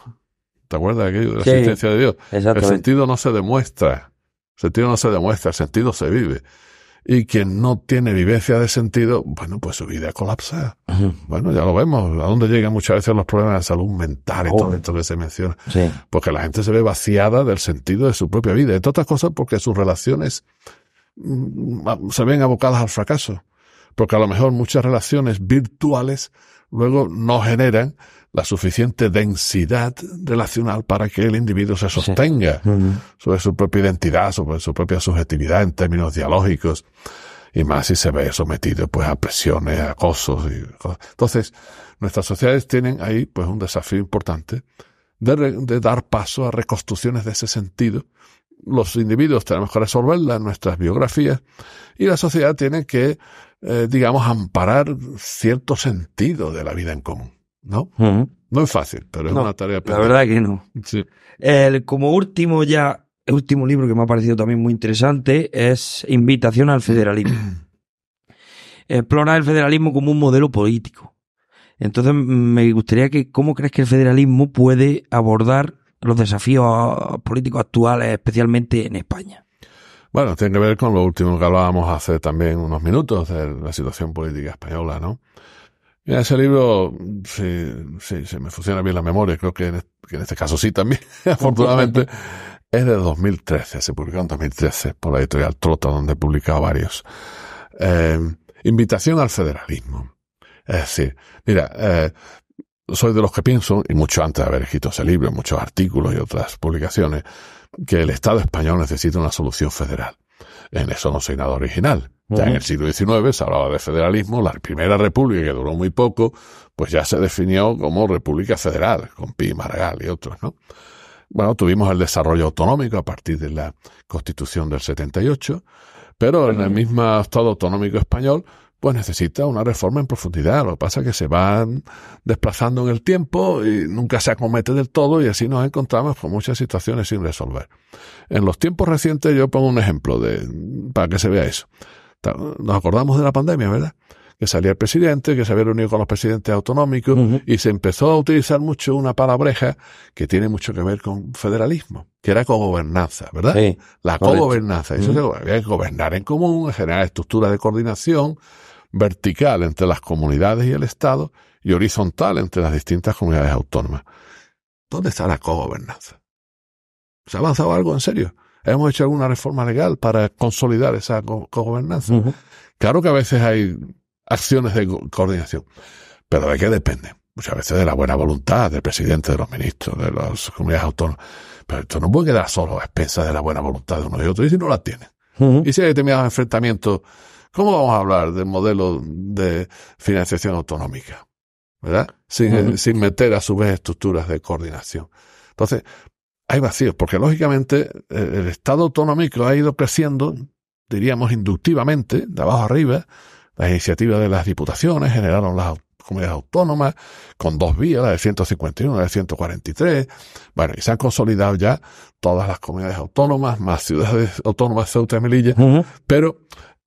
¿te acuerdas de aquello de la sí, existencia de Dios? El sentido no se demuestra, el sentido no se demuestra, el sentido se vive. Y quien no tiene vivencia de sentido, bueno, pues su vida colapsa. Uh-huh. Bueno, ya lo vemos, a dónde llegan muchas veces los problemas de salud mental y oh. todo esto que se menciona. Sí. Porque la gente se ve vaciada del sentido de su propia vida. Entre otras cosas porque sus relaciones se ven abocadas al fracaso. Porque a lo mejor muchas relaciones virtuales luego no generan la suficiente densidad relacional para que el individuo se sostenga sí. uh-huh. sobre su propia identidad, sobre su propia subjetividad en términos dialógicos, y más si se ve sometido pues a presiones, a acosos y cosas. Entonces, nuestras sociedades tienen ahí pues un desafío importante de, re, de dar paso a reconstrucciones de ese sentido. Los individuos tenemos que resolverlas en nuestras biografías y la sociedad tiene que, eh, digamos, amparar cierto sentido de la vida en común. ¿No? Uh-huh. No es fácil, pero es no, una tarea pendiente. La verdad que no. Sí. El, como último ya, el último libro que me ha parecido también muy interesante es Invitación al Federalismo. Explora el federalismo como un modelo político. Entonces me gustaría que, ¿cómo crees que el federalismo puede abordar los desafíos políticos actuales, especialmente en España? Bueno, tiene que ver con lo último que hablábamos hace también unos minutos de la situación política española, ¿no? Mira, ese libro, sí, sí, se me funciona bien la memoria, creo que en, que en este caso sí también, afortunadamente, es de dos mil trece, se publicó en dos mil trece por la editorial Trota, donde he publicado varios. Eh, invitación al federalismo. Es decir, mira, eh, soy de los que pienso, y mucho antes de haber escrito ese libro, muchos artículos y otras publicaciones, que el Estado español necesita una solución federal. En eso no soy nada original. Ya en el siglo diecinueve se hablaba de federalismo, la primera república, que duró muy poco, pues ya se definió como república federal, con Pi, Maragall y otros, ¿no? Bueno, tuvimos el desarrollo autonómico a partir de la Constitución del setenta y ocho, pero en el mismo Estado autonómico español pues necesita una reforma en profundidad. Lo que pasa es que se van desplazando en el tiempo y nunca se acomete del todo, y así nos encontramos con muchas situaciones sin resolver. En los tiempos recientes, yo pongo un ejemplo de para que se vea eso. Nos acordamos de la pandemia, ¿verdad? Que salía el presidente, que se había reunido con los presidentes autonómicos, uh-huh. y se empezó a utilizar mucho una palabreja que tiene mucho que ver con federalismo, que era cogobernanza, ¿verdad? Sí, la cogobernanza. Eso uh-huh. había que gobernar en común, generar estructuras de coordinación, vertical entre las comunidades y el Estado y horizontal entre las distintas comunidades autónomas. ¿Dónde está la cogobernanza? ¿Se ha avanzado algo en serio? ¿Hemos hecho alguna reforma legal para consolidar esa cogobernanza? Uh-huh. Claro que a veces hay acciones de co coordinación, pero ¿de qué depende? Muchas veces de la buena voluntad del presidente, de los ministros, de las comunidades autónomas. Pero esto no puede quedar solo a expensas de la buena voluntad de uno y otro, y si no la tienen. Uh-huh. Y si hay determinados enfrentamientos, ¿cómo vamos a hablar del modelo de financiación autonómica? ¿Verdad? Sin, uh-huh. sin meter a su vez estructuras de coordinación. Entonces, hay vacíos, porque lógicamente el Estado autonómico ha ido creciendo, diríamos inductivamente, de abajo arriba. Las iniciativas de las diputaciones generaron las comunidades autónomas con dos vías, la de ciento cincuenta y uno, la de ciento cuarenta y tres. Bueno, y se han consolidado ya todas las comunidades autónomas, más ciudades autónomas, Ceuta y Melilla, uh-huh. pero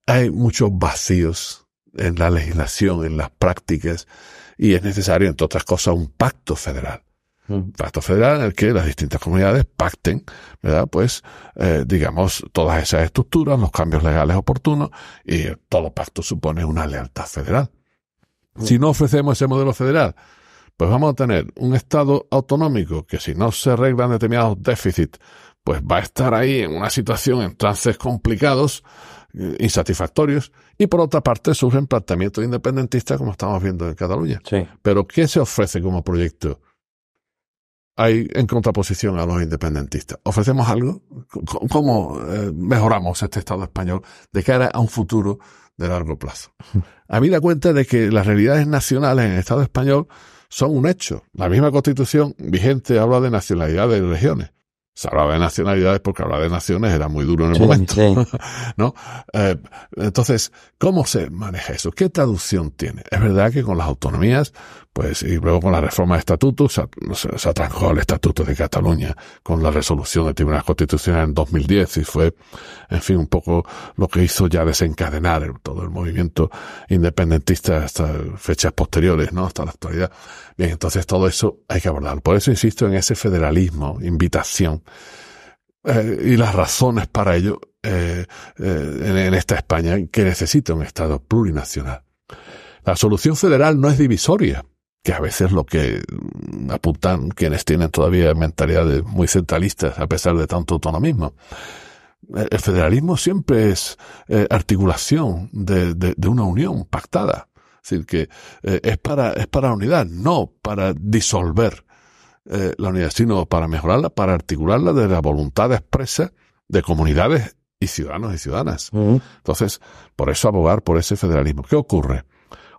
hay muchos vacíos en la legislación, en las prácticas, y es necesario, entre otras cosas, un pacto federal. Un pacto federal en el que las distintas comunidades pacten, ¿verdad? Pues, eh, digamos, todas esas estructuras, los cambios legales oportunos, y todo pacto supone una lealtad federal. Sí. Si no ofrecemos ese modelo federal, pues vamos a tener un Estado autonómico que, si no se arreglan determinados déficits, pues va a estar ahí en una situación en trances complicados, insatisfactorios, y por otra parte surgen planteamientos independentistas como estamos viendo en Cataluña. Sí. Pero ¿qué se ofrece como proyecto? Hay en contraposición a los independentistas. ¿Ofrecemos algo? ¿Cómo mejoramos este Estado español de cara a un futuro de largo plazo? A mí da cuenta de que las realidades nacionales en el Estado español son un hecho. La misma Constitución vigente habla de nacionalidades y regiones. Se hablaba de nacionalidades porque hablar de naciones era muy duro en el sí, momento. Sí. ¿No? Eh, entonces, ¿cómo se maneja eso? ¿Qué traducción tiene? Es verdad que con las autonomías, pues, y luego con la reforma de estatutos, se, se, se atrancó el estatuto de Cataluña con la resolución del Tribunal Constitucional en dos mil diez, y fue, en fin, un poco lo que hizo ya desencadenar el, todo el movimiento independentista hasta fechas posteriores, ¿no? Hasta la actualidad. Bien, entonces todo eso hay que abordarlo. Por eso insisto en ese federalismo, invitación, Eh, y las razones para ello eh, eh, en, en esta España que necesita un Estado plurinacional. La solución federal no es divisoria, que a veces lo que apuntan quienes tienen todavía mentalidades muy centralistas a pesar de tanto autonomismo. El federalismo siempre es eh, articulación de, de, de una unión pactada. Es decir, que eh, es para es para unidad, no para disolver Eh, la unidad, sino para mejorarla, para articularla de la voluntad expresa de comunidades y ciudadanos y ciudadanas. Uh-huh. Entonces, por eso abogar por ese federalismo. ¿Qué ocurre?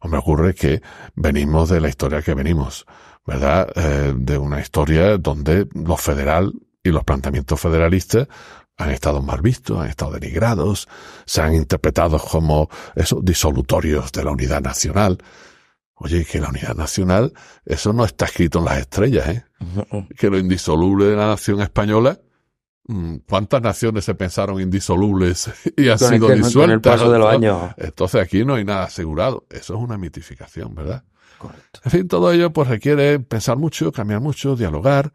Hombre, ocurre que venimos de la historia que venimos, ¿verdad? Eh, de una historia donde lo federal y los planteamientos federalistas han estado mal vistos, han estado denigrados, se han interpretado como esos disolutorios de la unidad nacional. Oye, que la unidad nacional, eso no está escrito en las estrellas, ¿eh? No. Que lo indisoluble de la nación española, ¿cuántas naciones se pensaron indisolubles y han sido disueltas? Con el paso de los años. Entonces aquí no hay nada asegurado. Eso es una mitificación, ¿verdad? Correcto. En fin, todo ello pues requiere pensar mucho, cambiar mucho, dialogar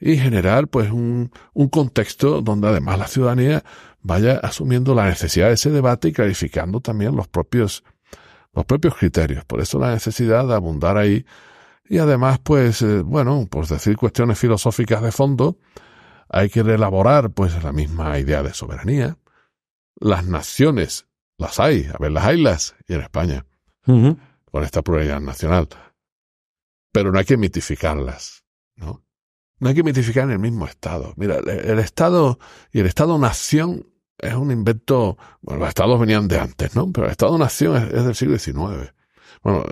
y generar pues un, un contexto donde además la ciudadanía vaya asumiendo la necesidad de ese debate y clarificando también los propios los propios criterios. Por eso la necesidad de abundar ahí. Y además, pues, eh, bueno, por decir cuestiones filosóficas de fondo, hay que elaborar, pues, la misma idea de soberanía. Las naciones, las hay, a ver, las haylas, y en España, uh-huh, con esta pluralidad nacional. Pero no hay que mitificarlas, ¿no? No hay que mitificar en el mismo Estado. Mira, el, el Estado y el Estado-nación es un invento. Bueno, los estados venían de antes, ¿no? Pero el Estado-nación es, es del siglo diecinueve. Bueno,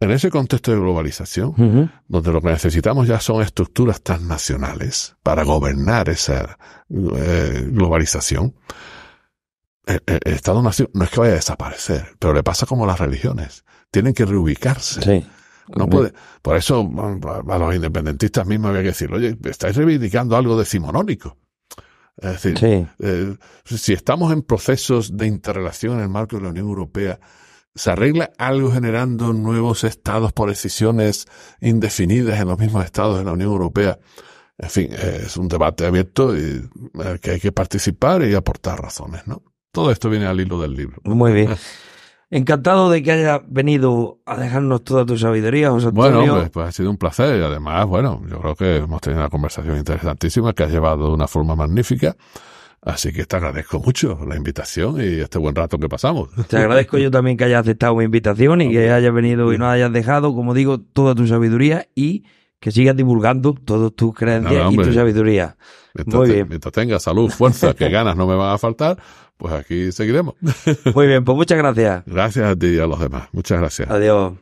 en ese contexto de globalización, uh-huh, donde lo que necesitamos ya son estructuras transnacionales para gobernar esa eh, globalización, el, el Estado-nación no es que vaya a desaparecer, pero le pasa como a las religiones. Tienen que reubicarse. Sí. No puede. Por eso a los independentistas mismos había que decir, oye, estáis reivindicando algo decimonónico. Es decir, sí. eh, si estamos en procesos de interrelación en el marco de la Unión Europea, ¿se arregla algo generando nuevos estados por decisiones indefinidas en los mismos estados de la Unión Europea? En fin, eh, es un debate abierto y, eh, que hay que participar y aportar razones, ¿no? Todo esto viene al hilo del libro. Muy bien. Encantado de que hayas venido a dejarnos toda tu sabiduría, José Antonio. Bueno, pues, pues ha sido un placer y además, bueno, yo creo que hemos tenido una conversación interesantísima que has llevado de una forma magnífica. Así que te agradezco mucho la invitación y este buen rato que pasamos. Te agradezco yo también que hayas aceptado mi invitación y que hayas venido y nos hayas dejado, como digo, toda tu sabiduría y que sigas divulgando todas tus creencias Nada, hombre, y tu sabiduría. Mientras, Muy bien. mientras tengas salud, fuerza, que ganas no me van a faltar, pues aquí seguiremos. Muy bien, pues muchas gracias. Gracias a ti y a los demás. Muchas gracias. Adiós.